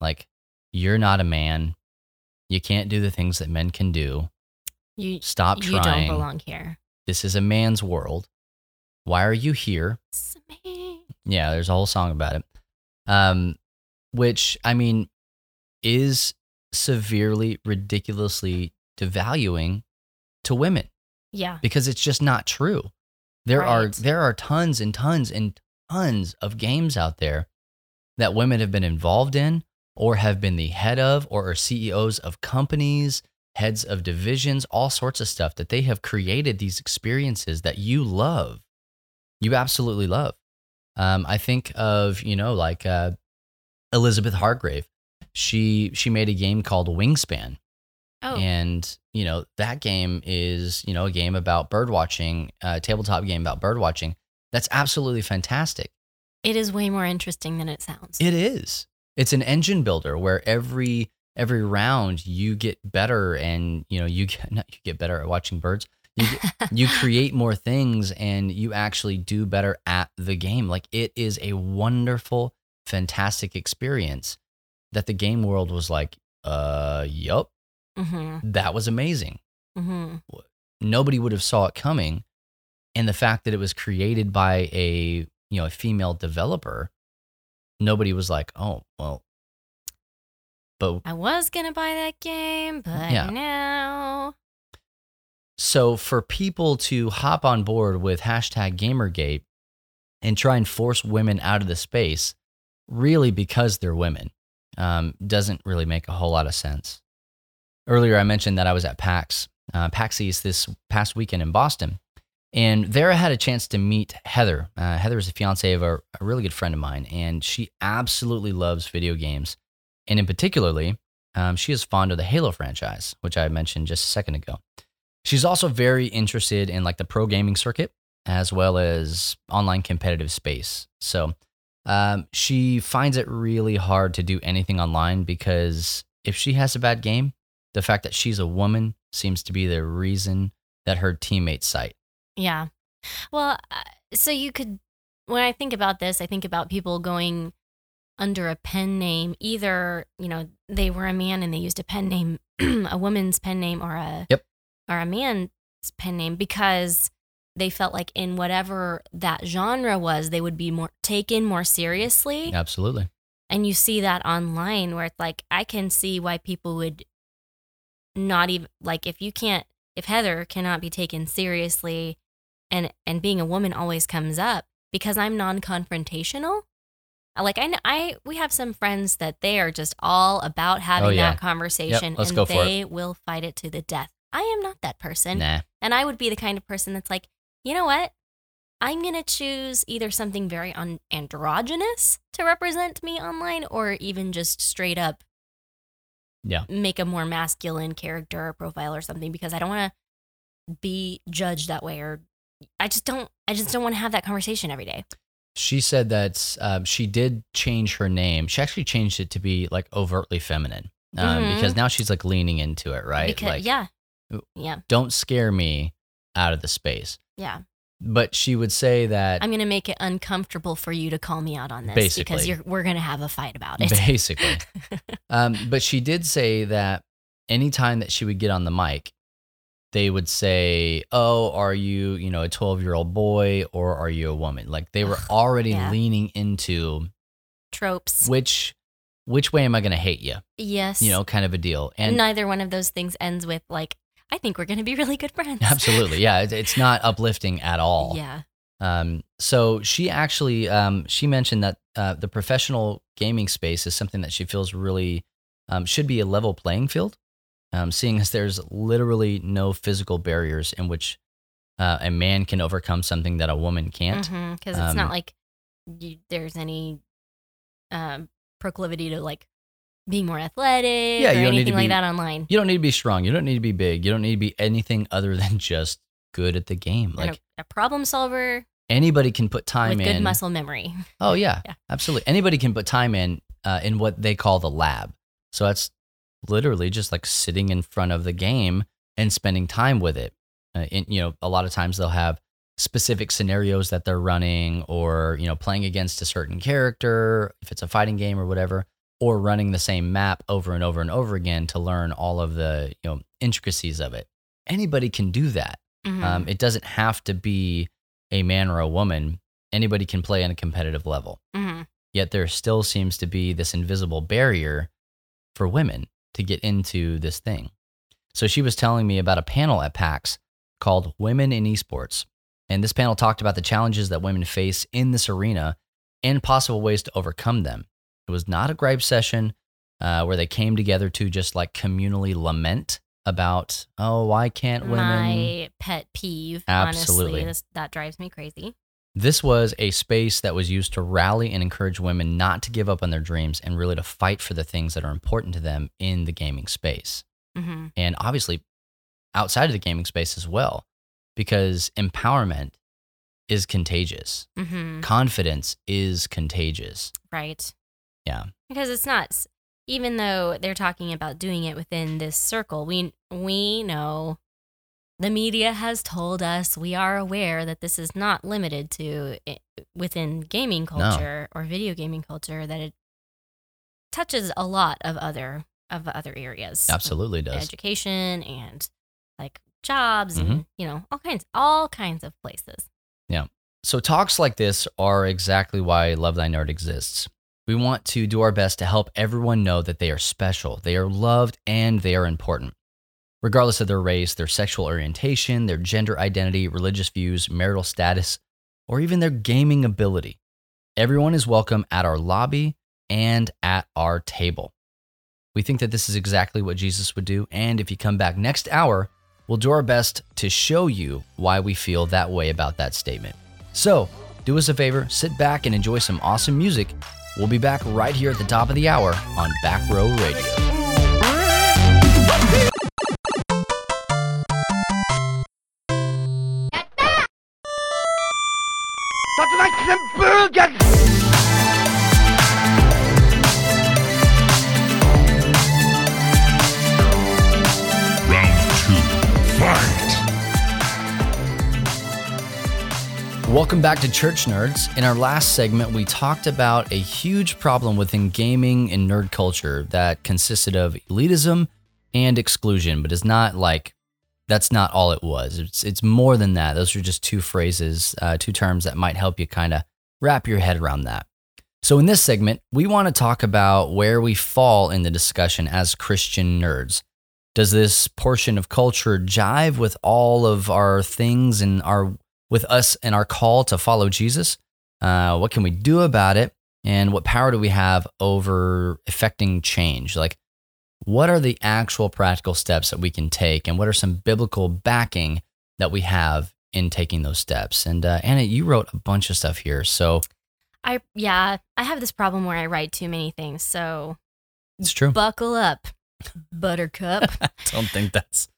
Like, you're not a man. You can't do the things that men can do. Stop trying. You don't belong here. This is a man's world. Why are you here? It's a man. Yeah, there's a whole song about it, which, I mean, is severely, ridiculously devaluing to women. Yeah. Because it's just not true. There are tons and tons and tons of games out there that women have been involved in or have been the head of or are CEOs of companies, heads of divisions, all sorts of stuff that they have created these experiences that you love. You absolutely love. I think of, Elizabeth Hargrave. She made a game called Wingspan. Oh. And, that game is, a game about birdwatching, a tabletop game about birdwatching. That's absolutely fantastic. It is way more interesting than it sounds. It is. It's an engine builder where every round you get better and, you get better at watching birds. You create more things and you actually do better at the game. Like, it is a wonderful, fantastic experience that the game world was like, yup, that was amazing. Nobody would have saw it coming. And the fact that it was created by a female developer, nobody was like, oh, well, but I was going to buy that game, but now. So for people to hop on board with hashtag Gamergate and try and force women out of the space, really because they're women, doesn't really make a whole lot of sense. Earlier, I mentioned that I was at PAX East this past weekend in Boston, and there I had a chance to meet Heather. Heather is the fiance of a really good friend of mine, and she absolutely loves video games. And in particularly, she is fond of the Halo franchise, which I mentioned just a second ago. She's also very interested in like the pro gaming circuit as well as online competitive space. So she finds it really hard to do anything online because if she has a bad game, the fact that she's a woman seems to be the reason that her teammates cite. Yeah. Well, so you could, when I think about this, I think about people going under a pen name. Either, they were a man and they used a pen name, a woman's pen name or a man's pen name, because they felt like in whatever that genre was, they would be more taken more seriously. Absolutely. And you see that online where it's like, I can see why people would not even, like, if Heather cannot be taken seriously and being a woman always comes up, because I'm non-confrontational. Like, we have some friends that they are just all about having that conversation, and they will fight it to the death. I am not that person. Nah. And I would be the kind of person that's like, you know what? I'm going to choose either something very androgynous to represent me online, or even just straight up make a more masculine character or profile or something, because I don't want to be judged that way or I just don't want to have that conversation every day. She said that she did change her name. She actually changed it to be like overtly feminine because now she's like leaning into it, right? Because, like, yeah. Don't scare me out of the space. Yeah. But she would say that I'm going to make it uncomfortable for you to call me out on this because we're going to have a fight about it. Basically. But she did say that anytime that she would get on the mic, they would say, oh, are you, a 12-year-old boy or are you a woman? Like they were already leaning into tropes. Which way am I going to hate you? Yes. Kind of a deal. And neither one of those things ends with like, I think we're going to be really good friends. Absolutely. Yeah. It's not uplifting at all. Yeah. So she actually, she mentioned that the professional gaming space is something that she feels really should be a level playing field. Seeing as there's literally no physical barriers in which a man can overcome something that a woman can't. Because it's not like there's any proclivity to like being more athletic or anything like that online. You don't need to be strong. You don't need to be big. You don't need to be anything other than just good at the game. Like a problem solver. Anybody can put time with in. Good muscle memory. Oh, yeah. Absolutely. Anybody can put time in what they call the lab. So that's literally just like sitting in front of the game and spending time with it. A lot of times they'll have specific scenarios that they're running or, playing against a certain character, if it's a fighting game or whatever, or running the same map over and over and over again to learn all of the, intricacies of it. Anybody can do that. It doesn't have to be a man or a woman. Anybody can play on a competitive level. Yet there still seems to be this invisible barrier for women to get into this thing. So she was telling me about a panel at PAX called Women in Esports. And this panel talked about the challenges that women face in this arena and possible ways to overcome them. It was not a gripe session where they came together to just like communally lament about, oh, why can't women? My pet peeve, absolutely. Honestly, that drives me crazy. This was a space that was used to rally and encourage women not to give up on their dreams and really to fight for the things that are important to them in the gaming space. And obviously outside of the gaming space as well, because empowerment is contagious. Confidence is contagious. Right. Yeah. Because it's not, even though they're talking about doing it within this circle, we know. The media has told us, we are aware that this is not limited to within gaming culture or video gaming culture, that it touches a lot of other areas. Absolutely does. Education and like jobs and, all kinds of places. Yeah. So talks like this are exactly why Love Thy Nerd exists. We want to do our best to help everyone know that they are special, they are loved, and they are important. Regardless of their race, their sexual orientation, their gender identity, religious views, marital status, or even their gaming ability. Everyone is welcome at our lobby and at our table. We think that this is exactly what Jesus would do, and if you come back next hour, we'll do our best to show you why we feel that way about that statement. So, do us a favor, sit back and enjoy some awesome music. We'll be back right here at the top of the hour on Back Row Radio. Welcome back to Church Nerds. In our last segment, we talked about a huge problem within gaming and nerd culture that consisted of elitism and exclusion, but it's not like that's not all it was. It's more than that. Those are just two phrases, two terms that might help you kind of wrap your head around that. So in this segment, we want to talk about where we fall in the discussion as Christian nerds. Does this portion of culture jive with all of our things and with us and our call to follow Jesus? What can we do about it? And what power do we have over effecting change? Like, what are the actual practical steps that we can take? And what are some biblical backing that we have in taking those steps? And Anna, you wrote a bunch of stuff here. So I have this problem where I write too many things. So it's true. Buckle up, buttercup. I don't think that's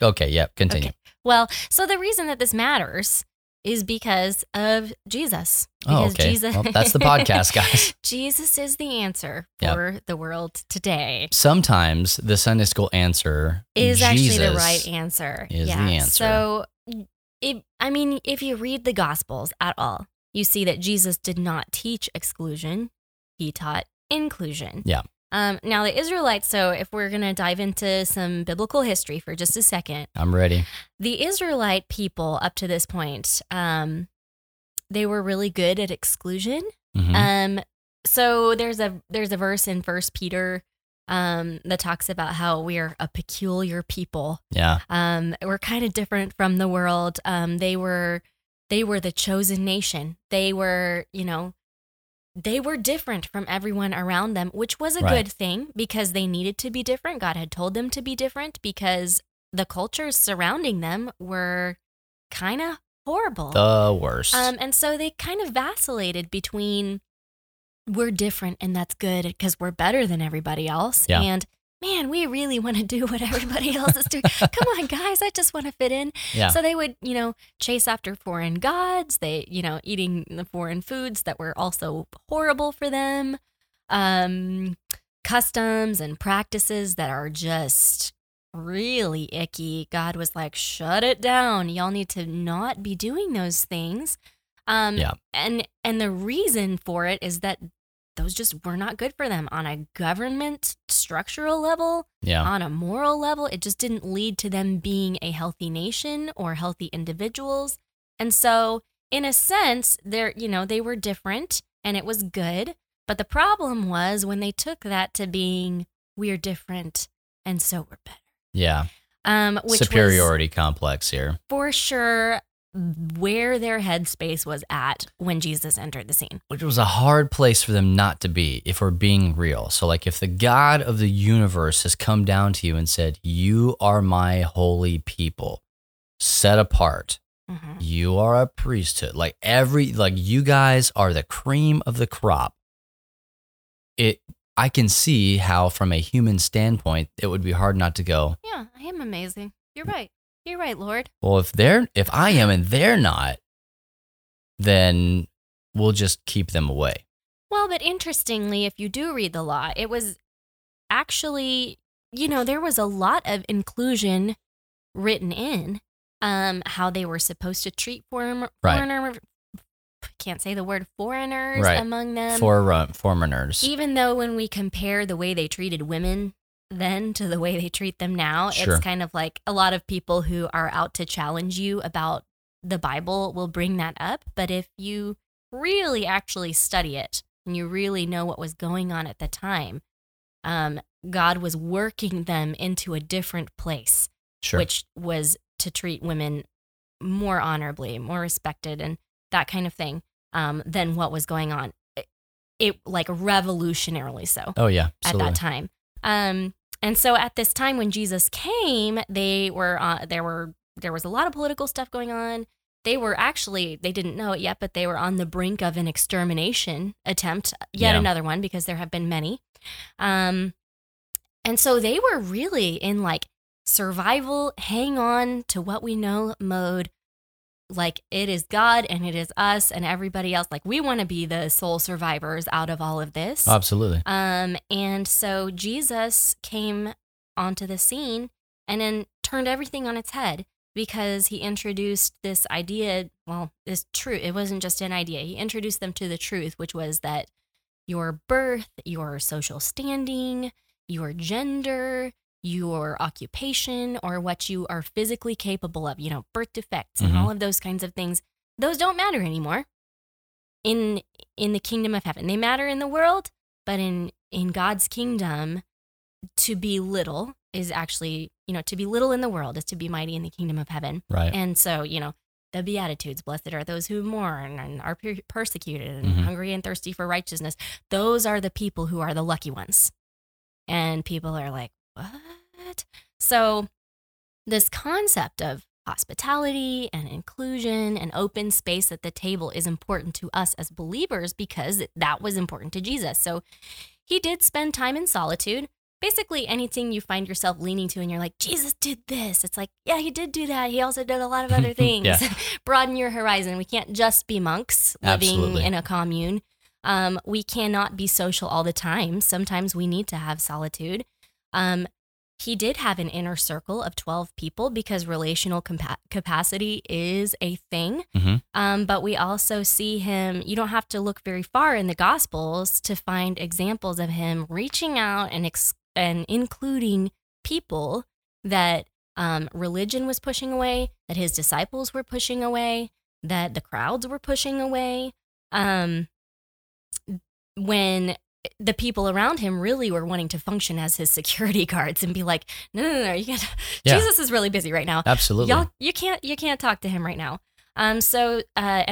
okay. Yeah. Continue. Okay. Well, so the reason that this matters is because of Jesus. Because Jesus, well, that's the podcast, guys. Jesus is the answer for the world today. Sometimes the Sunday school answer is Jesus actually the right answer. Is the answer. So, if you read the Gospels at all, you see that Jesus did not teach exclusion; he taught inclusion. Yeah. Now the Israelites, so if we're going to dive into some biblical history for just a second. I'm ready. The Israelite people up to this point, they were really good at exclusion. Mm-hmm. So there's a verse in 1 Peter that talks about how we are a peculiar people. Yeah. We're kind of different from the world. They were the chosen nation. They were different from everyone around them, which was a good thing because they needed to be different. God had told them to be different because the cultures surrounding them were kind of horrible. The worst. And so they kind of vacillated between we're different and that's good because we're better than everybody else. Yeah. And man, we really want to do what everybody else is doing. Come on, guys. I just want to fit in. Yeah. So they would, chase after foreign gods. They, eating the foreign foods that were also horrible for them. Customs and practices that are just really icky. God was like, shut it down. Y'all need to not be doing those things. And the reason for it is that those just were not good for them on a government structural level, on a moral level. It just didn't lead to them being a healthy nation or healthy individuals. And so in a sense, they were different and it was good. But the problem was when they took that to being we're different and so we're better. Yeah. Which superiority complex here. For sure. Where their headspace was at when Jesus entered the scene. Which was a hard place for them not to be, if we're being real. So like if the God of the universe has come down to you and said, you are my holy people, set apart. Mm-hmm. You are a priesthood. Like you guys are the cream of the crop. I can see how from a human standpoint, it would be hard not to go. Yeah, I am amazing. You're right. You're right, Lord. Well, if I am and they're not, then we'll just keep them away. Well, but interestingly, if you do read the law, it was actually, there was a lot of inclusion written in how they were supposed to treat foreigners. I can't say the word foreigners among them. Foreigners. Even though when we compare the way they treated women then to the way they treat them now, It's kind of like a lot of people who are out to challenge you about the Bible will bring that up. But if you really actually study it and you really know what was going on at the time, God was working them into a different place, which was to treat women more honorably, more respected and that kind of thing than what was going on. It like revolutionarily so. Oh, yeah. Absolutely. At that time. And so at this time when Jesus came, there was a lot of political stuff going on. They didn't know it yet, but they were on the brink of an extermination attempt, another one, because there have been many. And so they were really in like survival, hang on to what we know mode. Like it is God and it is us and everybody else. Like we want to be the sole survivors out of all of this. Absolutely. And so Jesus came onto the scene and then turned everything on its head because he introduced this idea. Well, this truth. It wasn't just an idea. He introduced them to the truth, which was that your birth, your social standing, your gender, your occupation or what you are physically capable of, birth defects and all of those kinds of things, those don't matter anymore in the kingdom of heaven. They matter in the world, but in God's kingdom, to be little is actually, to be little in the world is to be mighty in the kingdom of heaven. Right. And so, the Beatitudes, blessed are those who mourn and are persecuted and hungry and thirsty for righteousness. Those are the people who are the lucky ones. And people are like, what? So this concept of hospitality and inclusion and open space at the table is important to us as believers because that was important to Jesus. So he did spend time in solitude, basically anything you find yourself leaning to and you're like, Jesus did this. It's like, yeah, he did do that. He also did a lot of other things. Broaden your horizon. We can't just be monks living in a commune. We cannot be social all the time. Sometimes we need to have solitude. He did have an inner circle of 12 people because relational capacity is a thing. Mm-hmm. But we also see him, you don't have to look very far in the Gospels to find examples of him reaching out and including people that religion was pushing away, that his disciples were pushing away, that the crowds were pushing away. When the people around him really were wanting to function as his security guards and be like, no, you gotta, Jesus is really busy right now. Absolutely. Y'all, you can't talk to him right now. And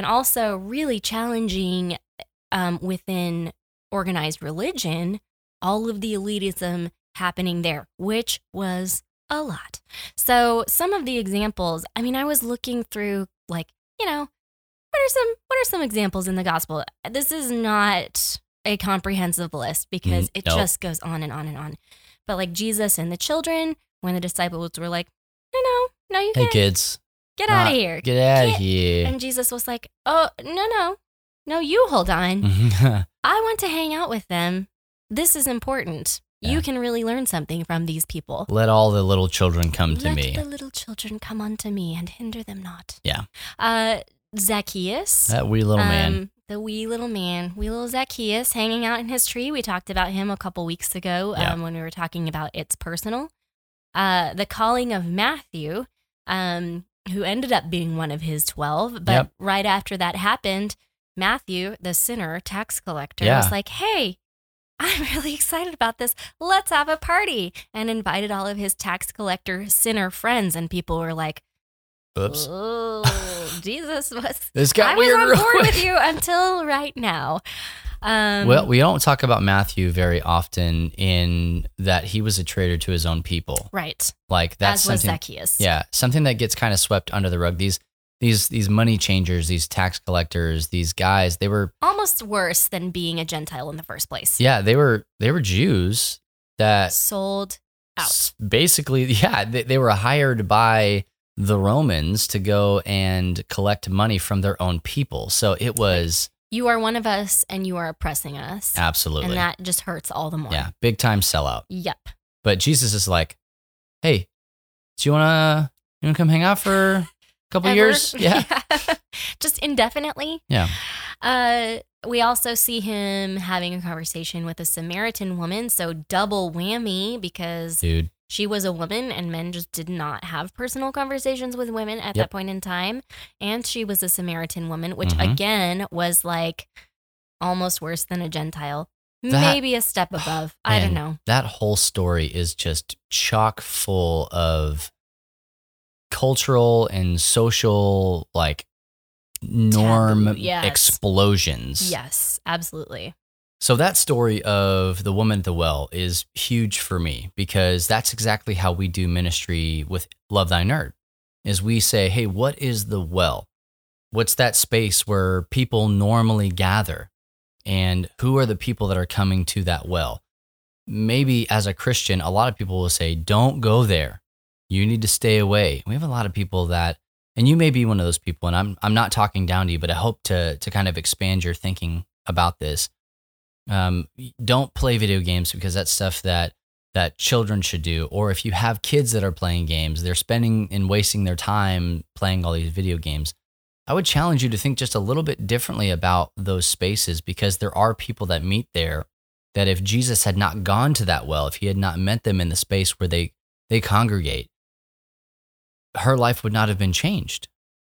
also really challenging within organized religion, all of the elitism happening there, which was a lot. So some of the examples, I mean, I was looking through like, you know, what are some examples in the gospel? This is not a comprehensive list because it just goes on and on and on. But like Jesus and the children, when the disciples were like, no, you can't. Hey kids. Get out of here. And Jesus was like, oh, no, you hold on. I want to hang out with them. This is important. Yeah. You can really learn something from these people. Let all the little children come to me. Let the little children come unto me and hinder them not. Yeah. Zacchaeus. That wee little man. The wee little man, wee little Zacchaeus, hanging out in his tree. We talked about him a couple weeks ago when we were talking about It's Personal. The calling of Matthew, who ended up being one of his 12. But right after that happened, Matthew, the sinner, tax collector, was like, hey, I'm really excited about this. Let's have a party. And invited all of his tax collector sinner friends. And people were like, oops. Oh, Jesus was on board with you until right now. Well, we don't talk about Matthew very often in that he was a traitor to his own people. Right. Like that's something, as was Zacchaeus. Yeah. Something that gets kind of swept under the rug. These money changers, these tax collectors, these guys, they were almost worse than being a Gentile in the first place. Yeah, they were Jews that sold out. Basically, yeah, they were hired by the Romans to go and collect money from their own people. So it was, you are one of us and you are oppressing us. Absolutely. And that just hurts all the more. Yeah. Big time sellout. Yep. But Jesus is like, hey, do you want to come hang out for a couple years? Yeah. Just indefinitely. Yeah. We also see him having a conversation with a Samaritan woman. So double whammy because she was a woman and men just did not have personal conversations with women at that point in time. And she was a Samaritan woman, which again was like almost worse than a Gentile, maybe a step above. I don't know. That whole story is just chock full of cultural and social like norm explosions. Yes, absolutely. So that story of the woman at the well is huge for me because that's exactly how we do ministry with Love Thy Nerd is we say, hey, what is the well? What's that space where people normally gather? And who are the people that are coming to that well? Maybe as a Christian, a lot of people will say, don't go there. You need to stay away. We have a lot of people that, and you may be one of those people, and I'm not talking down to you, but I hope to kind of expand your thinking about this. Don't play video games because that's stuff that children should do. Or if you have kids that are playing games, they're spending and wasting their time playing all these video games. I would challenge you to think just a little bit differently about those spaces because there are people that meet there that if Jesus had not gone to that well, if he had not met them in the space where they congregate, her life would not have been changed.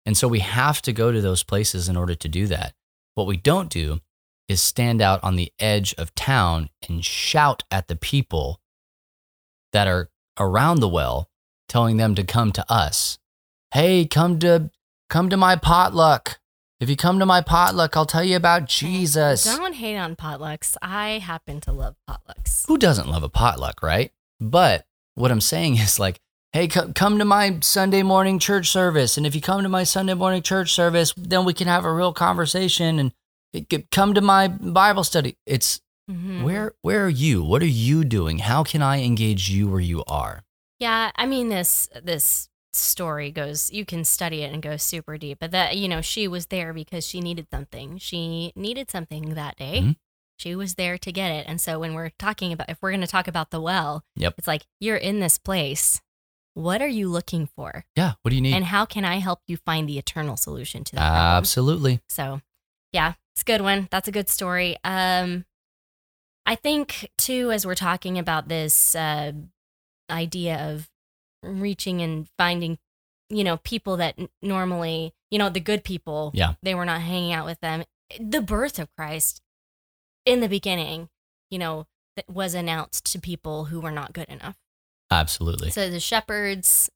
And so we have to go to those places in order to do that. What we don't do is stand out on the edge of town and shout at the people that are around the well, telling them to come to us. Hey, come to my potluck. If you come to my potluck, I'll tell you about Jesus. Don't hate on potlucks. I happen to love potlucks. Who doesn't love a potluck, right? But what I'm saying is like, hey, come to my Sunday morning church service. And if you come to my Sunday morning church service, then we can have a real conversation and come to my Bible study. It's Mm-hmm. Where are you? What are you doing? How can I engage you where you are? Yeah, I mean, this story goes, you can study it and go super deep, but that, you know, she was there because she needed something. She needed something that day. Mm-hmm. She was there to get it. And so when we're talking about, if we're going to talk about the well, yep, it's like, you're in this place. What are you looking for? Yeah. What do you need? And how can I help you find the eternal solution to that problem? Absolutely. So yeah, it's a good one. That's a good story. I think too, as we're talking about this idea of reaching and finding, you know, people that normally, you know, the good people, yeah, they were not hanging out with them. The birth of Christ in the beginning, you know, that was announced to people who were not good enough. Absolutely. So the shepherds,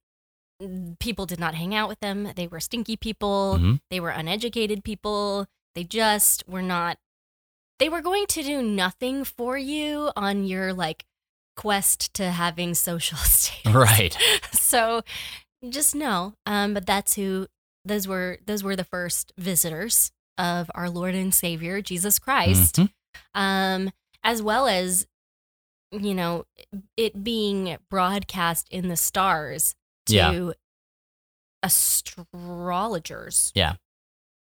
people did not hang out with them. They were stinky people. Mm-hmm. They were uneducated people. They just were not, they were going to do nothing for you on your like quest to having social status. Right. So just know, but that's who, those were the first visitors of our Lord and Savior, Jesus Christ, mm-hmm, as well as, you know, it being broadcast in the stars to, yeah, astrologers. Yeah.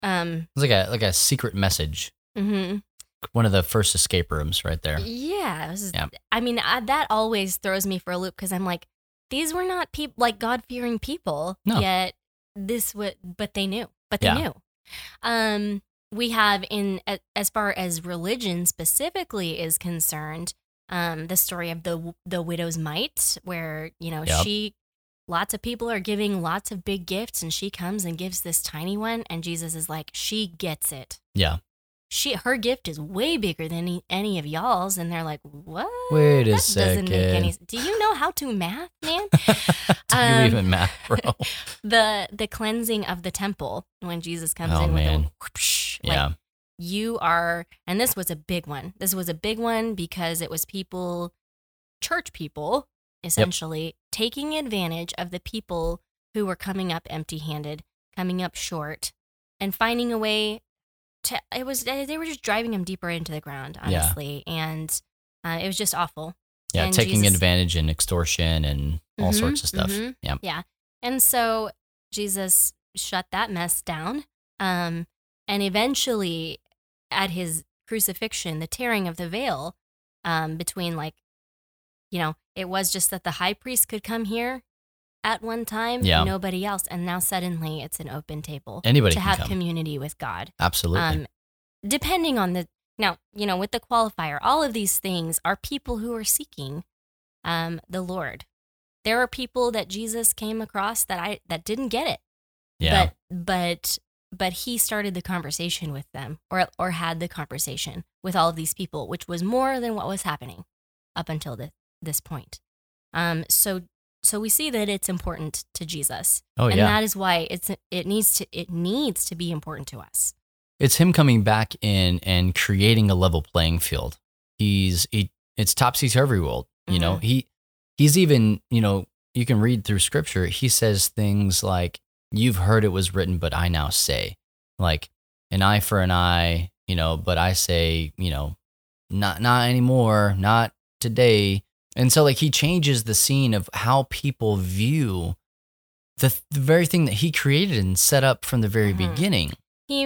It's like a secret message. Mm-hmm. One of the first escape rooms right there. Yeah. Yeah. I mean, that always throws me for a loop because I'm like, these were not people, like God-fearing people. No. Yet this would, but they knew, yeah, knew. We have as far as religion specifically is concerned, the story of the widow's mite, where, you know, yep, lots of people are giving lots of big gifts and she comes and gives this tiny one. And Jesus is like, she gets it. Yeah. Her gift is way bigger than any of y'all's. And they're like, what? Wait a second. Doesn't make any sense. Do you know how to math, man? Do you even math, bro? The cleansing of the temple when Jesus comes in with a whoosh. Yeah. Like, you are, and this was a big one. This was a big one because it was people, church people, essentially, yep, taking advantage of the people who were coming up empty-handed, coming up short, and finding a way to, they were just driving them deeper into the ground, honestly, yeah, and it was just awful. Yeah, and taking advantage and extortion and all, mm-hmm, sorts of stuff. Mm-hmm. Yeah. Yeah. And so Jesus shut that mess down, and eventually at his crucifixion, the tearing of the veil between, like, you know, it was just that the high priest could come here at one time, yeah, nobody else. And now suddenly it's an open table. Anybody can have community with God. Absolutely. Depending on now, you know, with the qualifier, all of these things are people who are seeking the Lord. There are people that Jesus came across that didn't get it. Yeah. But he started the conversation with them or had the conversation with all of these people, which was more than what was happening up until this point. So we see that it's important to Jesus. Oh, and yeah, that is why it needs to be important to us. It's him coming back in and creating a level playing field. It's topsy-turvy world, you mm-hmm know. He's even, you know, you can read through scripture, he says things like, "You've heard it was written, but I now say," like, an eye for an eye, you know, but I say, you know, not anymore, not today. And so, like, he changes the scene of how people view the very thing that he created and set up from the very mm-hmm beginning. He,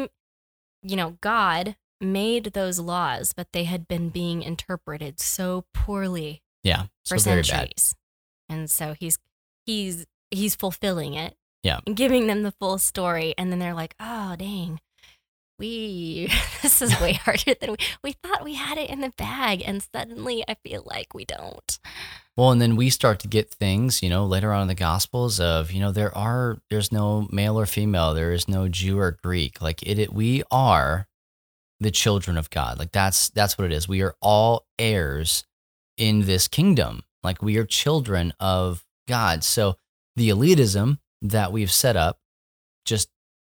you know, God made those laws, but they had been being interpreted so poorly. Yeah, for centuries. Very bad. And so he's fulfilling it. Yeah, and giving them the full story, and then they're like, "Oh, dang, this is way harder than we thought we had it in the bag, and suddenly I feel like we don't." Well, and then we start to get things, you know, later on in the Gospels of, you know, there's no male or female, there is no Jew or Greek, like we are the children of God, like that's what it is. We are all heirs in this kingdom, like we are children of God. So the elitism that we've set up just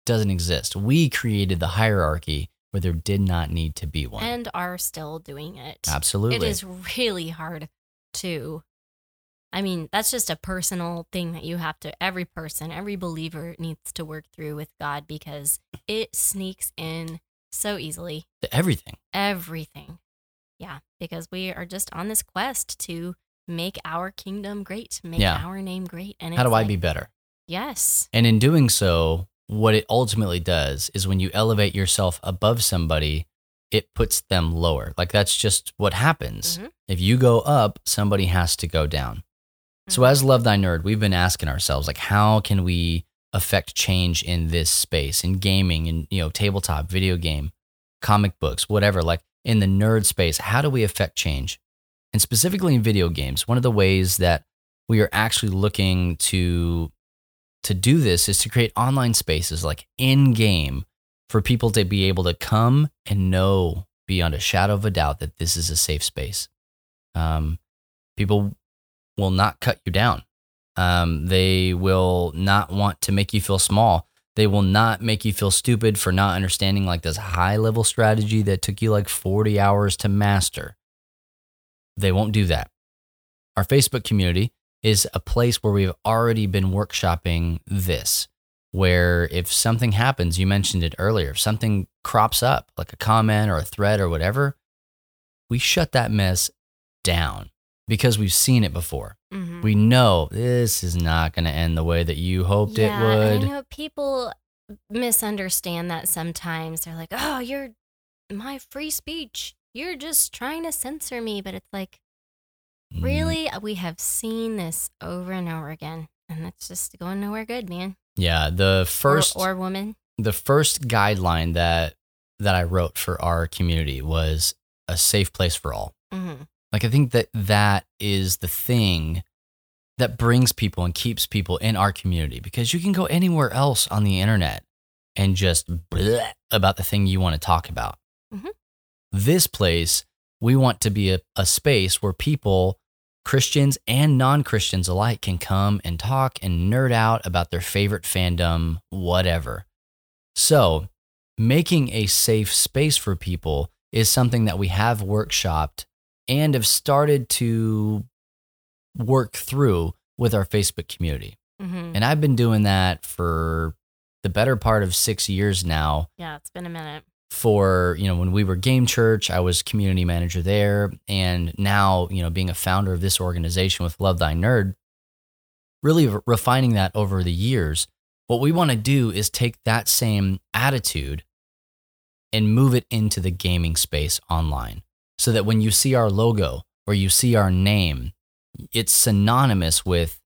doesn't exist. We created the hierarchy where there did not need to be one, and are still doing it. Absolutely. It is really hard to, I mean, that's just a personal thing that you have to, every believer needs to work through with God, because it sneaks in so easily. Everything. Yeah, because we are just on this quest to make our kingdom great, make our name great. And it's how do I be better? Yes. And in doing so, what it ultimately does is when you elevate yourself above somebody, it puts them lower. Like that's just what happens. Mm-hmm. If you go up, somebody has to go down. Mm-hmm. So as Love Thy Nerd, we've been asking ourselves, like, how can we affect change in this space, in gaming, in, you know, tabletop, video game, comic books, whatever, like in the nerd space, how do we affect change? And specifically in video games, one of the ways that we are actually looking to do this is to create online spaces like in-game for people to be able to come and know beyond a shadow of a doubt that this is a safe space. People will not cut you down. They will not want to make you feel small. They will not make you feel stupid for not understanding like this high-level strategy that took you like 40 hours to master. They won't do that. Our Facebook community is a place where we've already been workshopping this, where if something happens, you mentioned it earlier, if something crops up, like a comment or a thread or whatever, we shut that mess down because we've seen it before. Mm-hmm. We know this is not going to end the way that you hoped it would. I know people misunderstand that sometimes. They're like, oh, you're my free speech. You're just trying to censor me. But it's like, really? We have seen this over and over again, and that's just going nowhere good, man. Yeah, the first or woman. The first guideline that I wrote for our community was a safe place for all. Mm-hmm. Like I think that is the thing that brings people and keeps people in our community, because you can go anywhere else on the internet and just bleh about the thing you want to talk about. Mm-hmm. This place, we want to be a space where people, Christians and non-Christians alike, can come and talk and nerd out about their favorite fandom, whatever. So making a safe space for people is something that we have workshopped and have started to work through with our Facebook community. Mm-hmm. And I've been doing that for the better part of 6 years now. Yeah, it's been a minute. For, you know, when we were Game Church, I was community manager there. And now, you know, being a founder of this organization with Love Thy Nerd, really refining that over the years, what we want to do is take that same attitude and move it into the gaming space online. So that when you see our logo or you see our name, it's synonymous with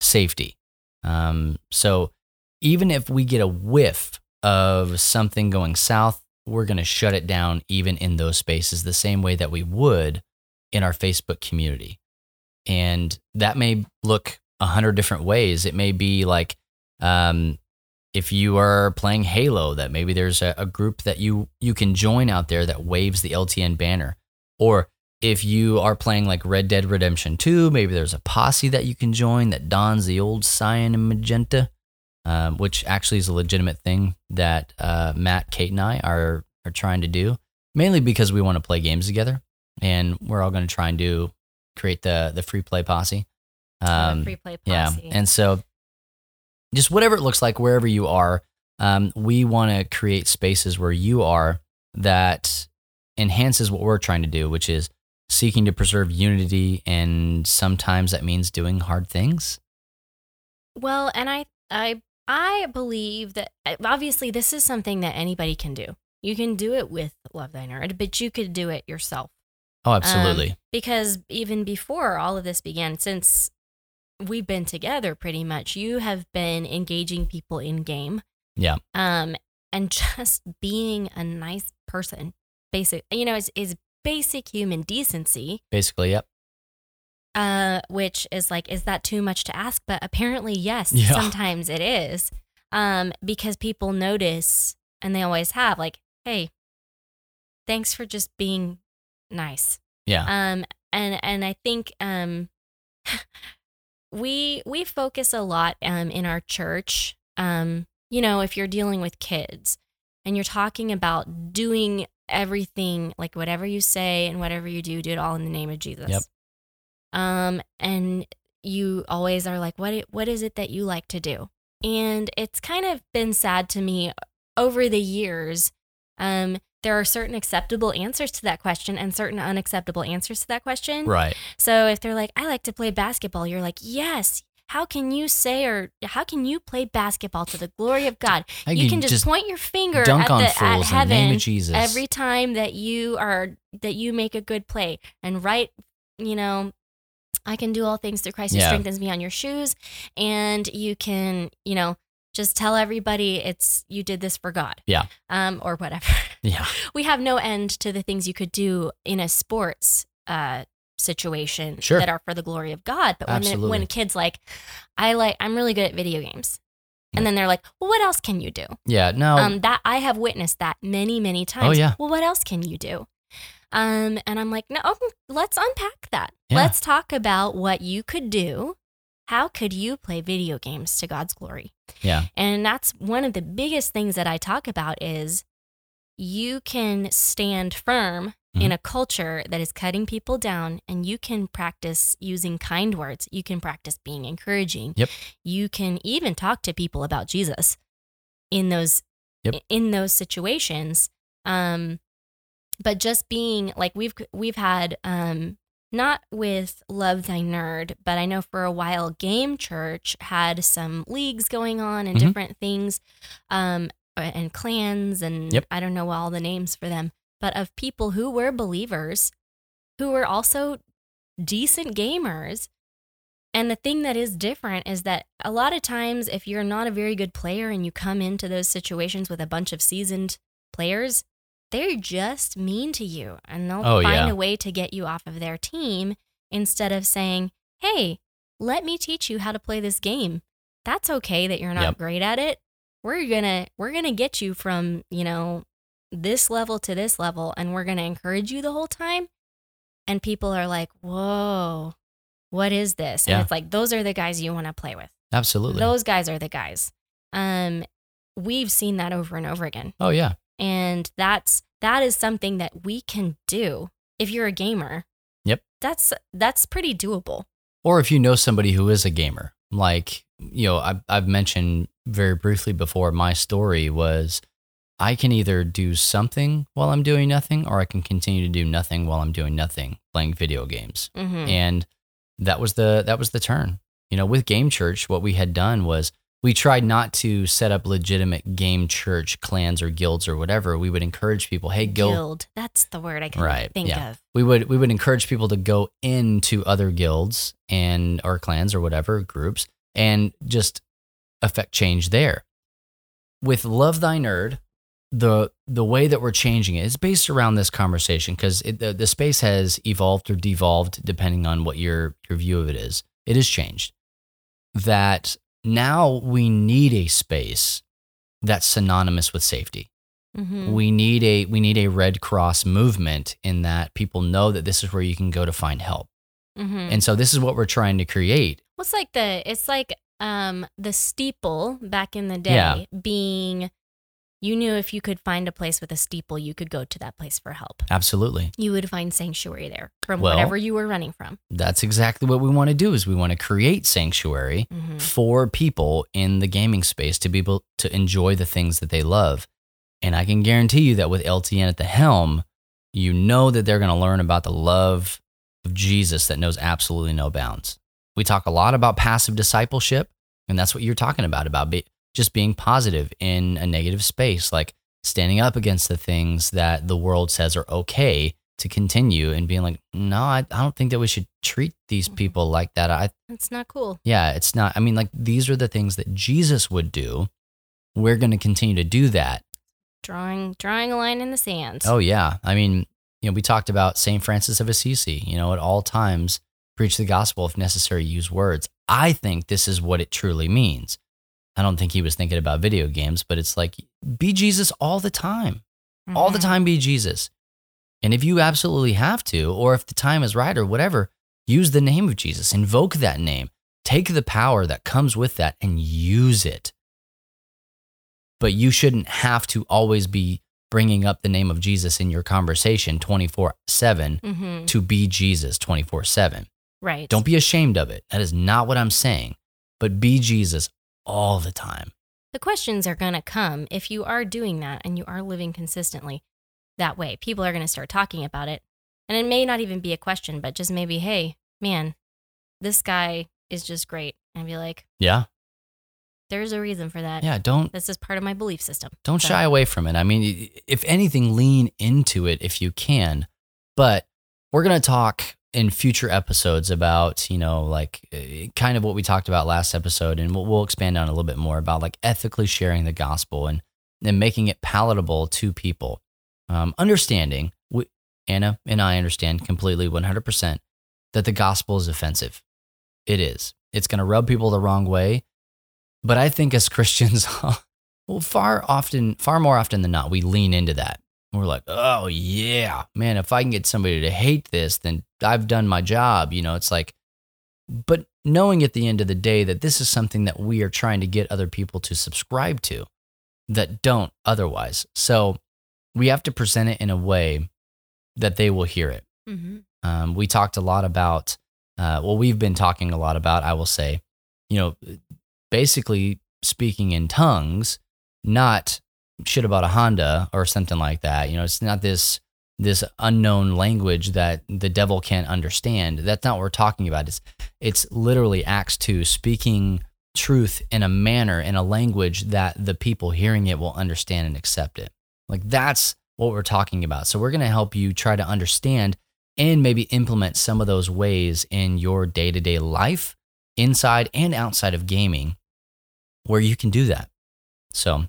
safety. So even if we get a whiff of something going south, we're going to shut it down even in those spaces the same way that we would in our Facebook community. And that may look 100 different ways. It may be like if you are playing Halo, that maybe there's a group that you can join out there that waves the LTN banner. Or if you are playing like Red Dead Redemption 2, maybe there's a posse that you can join that dons the old cyan and magenta. Which actually is a legitimate thing that Matt, Kate, and I are trying to do, mainly because we want to play games together, and we're all going to try and create the free play posse. Yeah, and so just whatever it looks like, wherever you are, we want to create spaces where you are that enhances what we're trying to do, which is seeking to preserve unity, and sometimes that means doing hard things. Well, and I believe that obviously this is something that anybody can do. You can do it with Love Thy Nerd, but you could do it yourself. Oh, absolutely. Because even before all of this began, since we've been together pretty much, you have been engaging people in game. Yeah. And just being a nice person, basic, you know, is basic human decency. Basically, yep. Which is like, is that too much to ask? But apparently, yes, sometimes it is, because people notice, and they always have, like, hey, thanks for just being nice. Yeah. And I think we focus a lot in our church. You know, if you're dealing with kids and you're talking about doing everything, like whatever you say and whatever you do, do it all in the name of Jesus. Yep. And you always are like, what is it that you like to do? And it's kind of been sad to me over the years, there are certain acceptable answers to that question and certain unacceptable answers to that question. Right. So if they're like, I like to play basketball, you're like, yes. How can you say, or how can you play basketball to the glory of God? You can just point your finger at heaven in the name of Jesus every time that you make a good play, and right, you know, I can do all things through Christ who strengthens me on your shoes, and you can, you know, just tell everybody you did this for God. Yeah. Or whatever. Yeah. We have no end to the things you could do in a sports situation that are for the glory of God. But when kids I'm really good at video games. And then they're like, well, what else can you do? Yeah, no. That I have witnessed that many, many times. Oh, yeah. Well, what else can you do? And I'm like, no, let's unpack that. Yeah. Let's talk about what you could do. How could you play video games to God's glory? Yeah. And that's one of the biggest things that I talk about is you can stand firm in a culture that is cutting people down, and you can practice using kind words. You can practice being encouraging. Yep. You can even talk to people about Jesus in those situations. But just being like we've had not with Love Thy Nerd, but I know for a while Game Church had some leagues going on and different things, and clans, and I don't know all the names for them. But of people who were believers, who were also decent gamers. And the thing that is different is that a lot of times if you're not a very good player and you come into those situations with a bunch of seasoned players, they're just mean to you. And they'll find a way to get you off of their team instead of saying, hey, let me teach you how to play this game. That's okay that you're not great at it. We're gonna get you from, you know, this level to this level, and we're going to encourage you the whole time. And people are like, whoa, what is this? And it's like, those are the guys you want to play with. Absolutely. Those guys are the guys. We've seen that over and over again. Oh yeah. And that is something that we can do. If you're a gamer, that's pretty doable. Or if you know somebody who is a gamer, like, you know, I've mentioned very briefly before, my story was, I can either do something while I'm doing nothing, or I can continue to do nothing while I'm doing nothing, playing video games. Mm-hmm. And that was the turn. You know, with Game Church, what we had done was we tried not to set up legitimate Game Church clans or guilds or whatever. We would encourage people, hey, guild. That's the word I can think of. We would encourage people to go into other guilds and or clans or whatever groups and just affect change there. With Love Thy Nerd, the way that we're changing it is based around this conversation, because the space has evolved or devolved depending on what your view of it is. It has changed. That now we need a space that's synonymous with safety. Mm-hmm. We need a Red Cross movement in that people know that this is where you can go to find help. Mm-hmm. And so this is what we're trying to create. Well, the steeple back in the day being. You knew if you could find a place with a steeple, you could go to that place for help. Absolutely. You would find sanctuary there from whatever you were running from. That's exactly what we want to do, is we want to create sanctuary for people in the gaming space to be able to enjoy the things that they love. And I can guarantee you that with LTN at the helm, you know that they're going to learn about the love of Jesus that knows absolutely no bounds. We talk a lot about passive discipleship, and that's what you're talking about just being positive in a negative space, like standing up against the things that the world says are okay to continue and being like, no, I don't think that we should treat these people like that. It's not cool. Yeah, it's not. I mean, like, these are the things that Jesus would do. We're going to continue to do that. Drawing a line in the sand. Oh, yeah. I mean, you know, we talked about St. Francis of Assisi, you know, at all times, preach the gospel, if necessary, use words. I think this is what it truly means. I don't think he was thinking about video games, but it's like, be Jesus all the time. Mm-hmm. All the time, be Jesus. And if you absolutely have to, or if the time is right or whatever, use the name of Jesus, invoke that name, take the power that comes with that and use it. But you shouldn't have to always be bringing up the name of Jesus in your conversation 24/7 to be Jesus 24/7. Right. Don't be ashamed of it. That is not what I'm saying, but be Jesus all the time. The questions are going to come if you are doing that and you are living consistently. that way. People are going to start talking about it. And it may not even be a question, but just maybe, hey, man, this guy is just great. And be like, yeah, there's a reason for that. Yeah, don't. This is part of my belief system. Don't shy away from it. I mean, if anything, lean into it if you can. But we're going to talk in future episodes about, you know, like kind of what we talked about last episode. And we'll expand on a little bit more about like ethically sharing the gospel and then making it palatable to people. Understanding, Anna and I understand completely 100% that the gospel is offensive. It is. It's going to rub people the wrong way. But I think as Christians, well, far more often than not, we lean into that. We're like, oh yeah, man, if I can get somebody to hate this, then I've done my job. You know, it's like, but knowing at the end of the day that this is something that we are trying to get other people to subscribe to that don't otherwise. So we have to present it in a way that they will hear it. Mm-hmm. We talked a lot about, we've been talking a lot about, I will say, you know, basically speaking in tongues, not shit about a Honda or something like that. You know, it's not this unknown language that the devil can't understand. That's not what we're talking about. It's literally Acts 2, speaking truth in a manner, in a language that the people hearing it will understand and accept it. Like that's what we're talking about. So we're going to help you try to understand and maybe implement some of those ways in your day-to-day life, inside and outside of gaming, where you can do that. So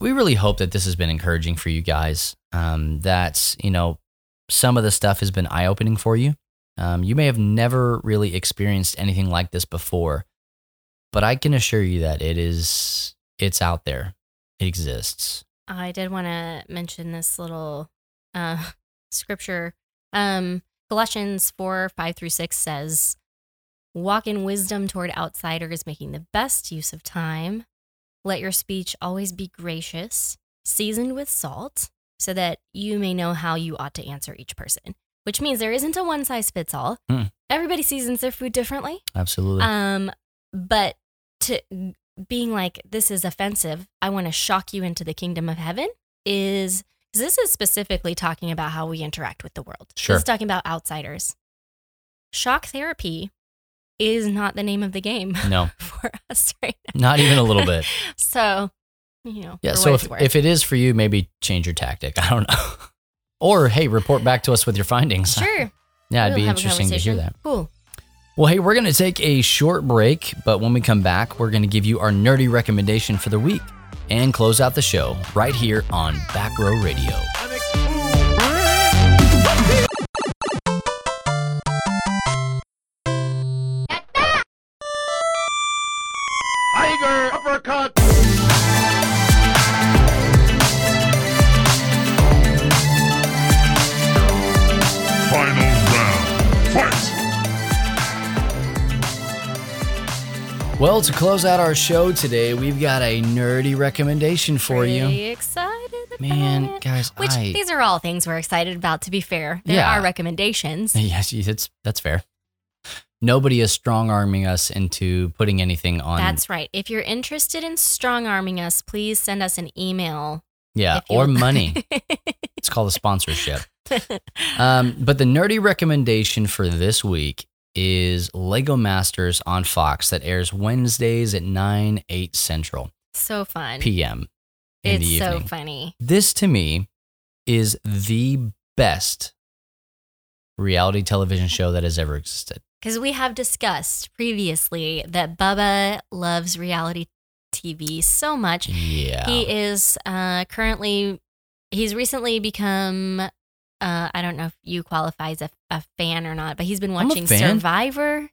we really hope that this has been encouraging for you guys, that, you know, some of the stuff has been eye-opening for you. You may have never really experienced anything like this before, but I can assure you that it's out there. It exists. I did want to mention this little scripture. Colossians 4:5-6 says, walk in wisdom toward outsiders, making the best use of time. Let your speech always be gracious, seasoned with salt, so that you may know how you ought to answer each person. Which means there isn't a one-size-fits-all. Mm. Everybody seasons their food differently. Absolutely. But to being like, this is offensive, I want to shock you into the kingdom of heaven, is this is specifically talking about how we interact with the world. Sure. It's talking about outsiders. Shock therapy is not the name of the game. No. For us right now. Not even a little bit. So, you know. Yeah, so if it is for you, maybe change your tactic. I don't know. Or, hey, report back to us with your findings. Sure. Yeah, it'd be interesting to hear that. Cool. Well, hey, we're going to take a short break, but when we come back, we're going to give you our nerdy recommendation for the week and close out the show right here on Back Row Radio. Well, to close out our show today, we've got a nerdy recommendation for you. Pretty excited about it. Guys, these are all things we're excited about, to be fair. There are recommendations. Yes, that's fair. Nobody is strong-arming us into putting anything on. That's right. If you're interested in strong-arming us, please send us an email. Yeah, or money. It's called a sponsorship. But the nerdy recommendation for this week is Lego Masters on Fox that airs Wednesdays at 9/8 Central. So fun. PM in the evening. It's so funny. This to me is the best reality television show that has ever existed. Because we have discussed previously that Bubba loves reality TV so much. Yeah. He is recently become... I don't know if you qualify as a fan or not, but he's been watching Survivor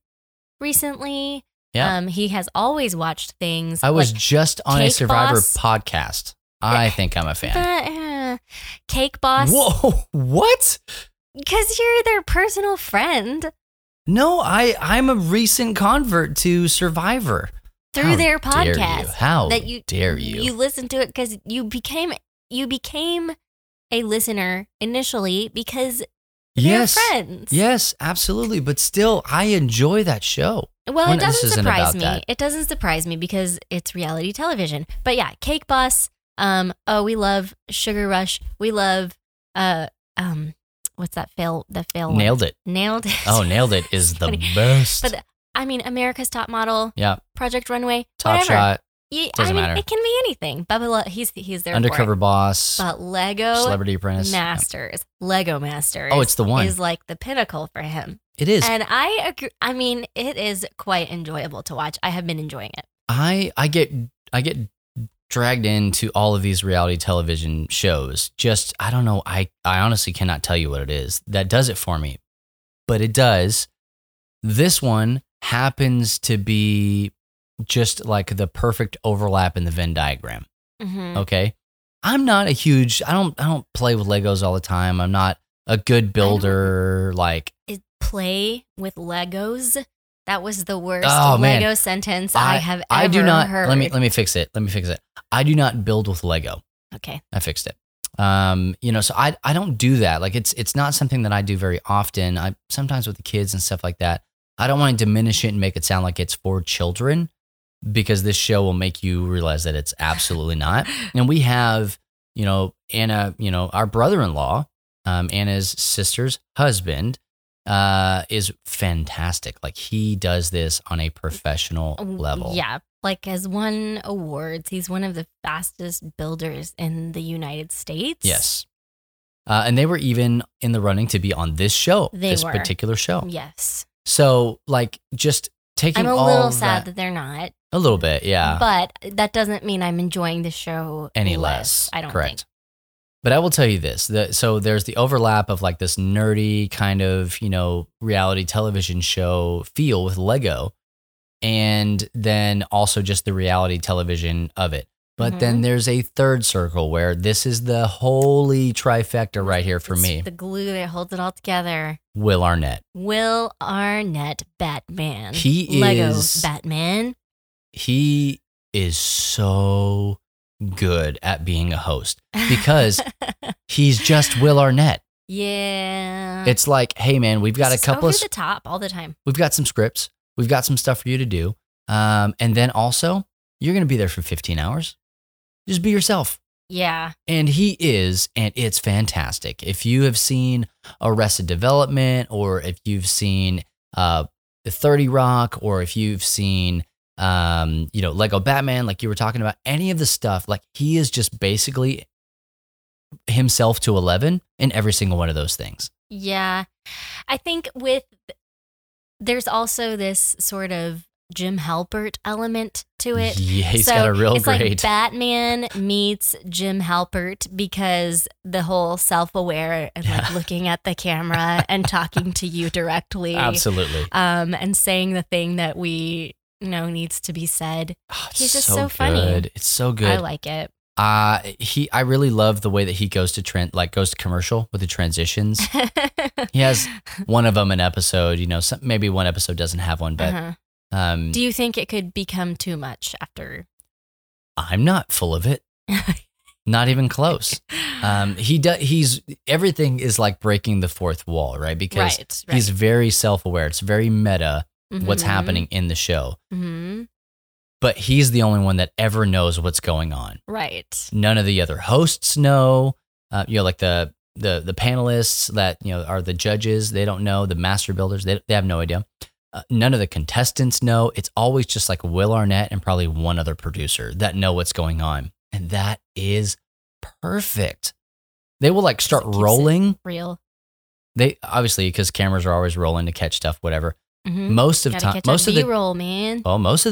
recently. Yeah. He has always watched things. I was just on a Survivor podcast. I think I'm a fan. Cake Boss. Whoa, what? Because you're their personal friend. No, I'm a recent convert to Survivor. Through their podcast. How dare you? You listened to it because you became a listener initially because they're friends. Yes, absolutely. But still, I enjoy that show. Well, it doesn't surprise me. It doesn't surprise me because it's reality television. But yeah, Cake Boss, Oh, we love Sugar Rush. We love what's that fail? The fail. Nailed It. Nailed It. Oh, Nailed It is the best. But I mean, America's Top Model. Yeah. Project Runway. Top whatever. Shot. Yeah, doesn't matter. It can be anything. Bubba, he's there. Undercover for it. Boss. But Lego Celebrity Apprentice Masters. Yeah. Lego Masters. Oh, it's the one. Is like the pinnacle for him. It is. And I agree. I mean, it is quite enjoyable to watch. I have been enjoying it. I get dragged into all of these reality television shows. Just I don't know. I honestly cannot tell you what it is that does it for me. But it does. This one happens to be just like the perfect overlap in the Venn diagram. Mm-hmm. Okay. I'm not a huge, I don't play with Legos all the time. I'm not a good builder. Like play with Legos. That was the worst Lego sentence I have ever heard. I do not, heard. Let me fix it. Let me fix it. I do not build with Lego. Okay. I fixed it. So I don't do that. Like it's not something that I do very often. I sometimes with the kids and stuff like that, I don't want to diminish it and make it sound like it's for children. Because this show will make you realize that it's absolutely not. And we have, Anna, our brother-in-law, Anna's sister's husband, is fantastic. Like he does this on a professional level. Yeah. Like has won awards. He's one of the fastest builders in the United States. Yes. And they were even in the running to be on this show. This particular show. Yes. So like just taking I'm a little sad that they're not. A little bit, yeah. But that doesn't mean I'm enjoying the show any less. I don't think. But I will tell you this. So there's the overlap of like this nerdy kind of, reality television show feel with Lego. And then also just the reality television of it. But mm-hmm. then there's a third circle where this is the holy trifecta right here for me. The glue that holds it all together. Will Arnett, Batman. Lego Batman. He is so good at being a host because he's just Will Arnett. Yeah. It's like, hey man, we've got a couple of over the top all the time. We've got some scripts. We've got some stuff for you to do. And then also you're going to be there for 15 hours. Just be yourself. Yeah. And he is, and it's fantastic. If you have seen Arrested Development or if you've seen 30 Rock or if you've seen Lego Batman, like you were talking about, any of the stuff, like he is just basically himself to 11 in every single one of those things. Yeah. I think there's also this sort of Jim Halpert element to it. Yeah, he's got a real great. Like Batman meets Jim Halpert because the whole self-aware and like looking at the camera and talking to you directly. Absolutely. And saying the thing that we needs to be said. Oh, he's just so funny. It's so good. I like it. I really love the way that he goes to goes to commercial with the transitions. He has one of them an episode, maybe one episode doesn't have one, but do you think it could become too much after? I'm not full of it. Not even close. Everything is like breaking the fourth wall, right? Because right. He's very self-aware. It's very meta. Mm-hmm. What's happening in the show. Mm-hmm. But he's the only one that ever knows what's going on. Right. None of the other hosts know, like the panelists that, are the judges. They don't know. The master builders, they have no idea. None of the contestants know. It's always just like Will Arnett and probably one other producer that know what's going on. And that is perfect. They will like start rolling. Real. They obviously, because cameras are always rolling to catch stuff, whatever. Mm-hmm. Most of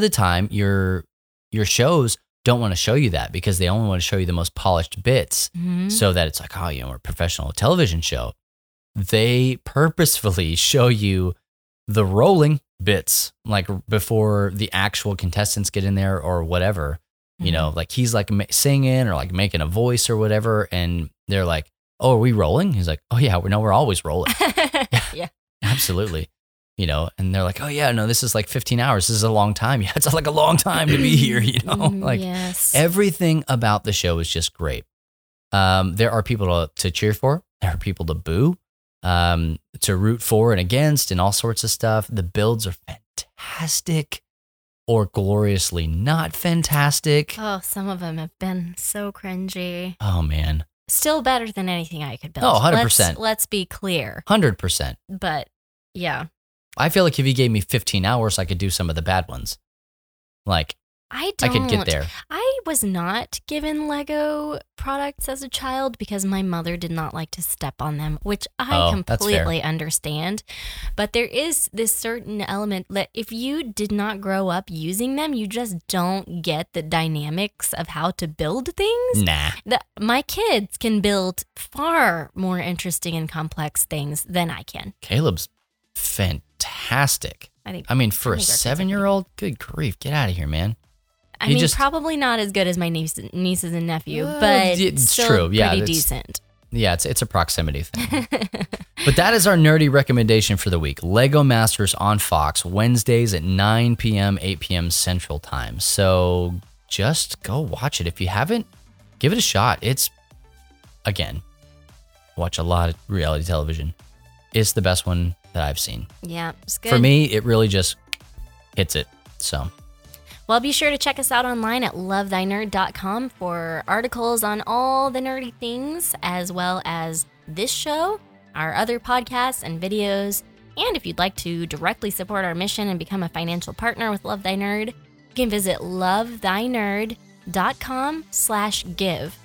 the time your shows don't want to show you that because they only want to show you the most polished bits so that it's like, we're a professional television show. They purposefully show you the rolling bits, like before the actual contestants get in there or whatever, like he's like singing or like making a voice or whatever. And they're like, oh, are we rolling? He's like, oh yeah, we're always rolling. Yeah, absolutely. And they're like, oh yeah, no, this is like 15 hours. This is a long time. Yeah, it's like a long time to be here, Like yes. Everything about the show is just great. There are people to cheer for. There are people to boo, to root for and against and all sorts of stuff. The builds are fantastic. or gloriously not fantastic. Oh, some of them have been so cringy. Oh, man. Still better than anything I could build. Oh, 100%. Let's be clear. 100%. But, yeah. I feel like if you gave me 15 hours, I could do some of the bad ones. Like, I could get there. I was not given Lego products as a child because my mother did not like to step on them, which I completely understand. But there is this certain element that if you did not grow up using them, you just don't get the dynamics of how to build things. Nah. My kids can build far more interesting and complex things than I can. Caleb's fantastic. I mean, for a 7-year-old, good grief, get out of here, man. I mean, probably not as good as my nieces and nephew, but it's still true. Yeah, pretty decent. Yeah, it's a proximity thing. But that is our nerdy recommendation for the week. Lego Masters on Fox, Wednesdays at 9 p.m., 8 p.m. Central Time. So just go watch it. If you haven't, give it a shot. It's, again, watch a lot of reality television. It's the best one that I've seen. Yeah, it's good. For me, it really just hits it, so... Well, be sure to check us out online at lovethynerd.com for articles on all the nerdy things, as well as this show, our other podcasts and videos. And if you'd like to directly support our mission and become a financial partner with Love Thy Nerd, you can visit lovethynerd.com/give.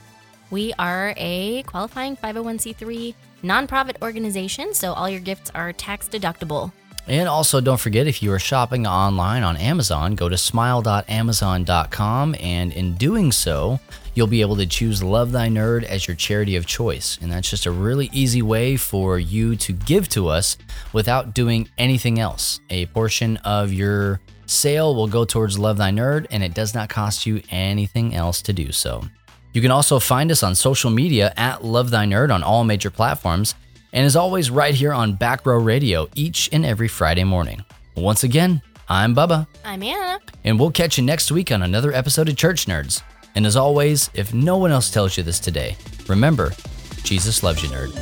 We are a qualifying 501c3 nonprofit organization, so all your gifts are tax deductible. And also, don't forget, if you are shopping online on Amazon, go to smile.amazon.com, and in doing so, you'll be able to choose Love Thy Nerd as your charity of choice. And that's just a really easy way for you to give to us without doing anything else. A portion of your sale will go towards Love Thy Nerd, and it does not cost you anything else to do so. You can also find us on social media at Love Thy Nerd on all major platforms. And as always, right here on Back Row Radio, each and every Friday morning. Once again, I'm Bubba. I'm Anna. And we'll catch you next week on another episode of Church Nerds. And as always, if no one else tells you this today, remember, Jesus loves you, nerd.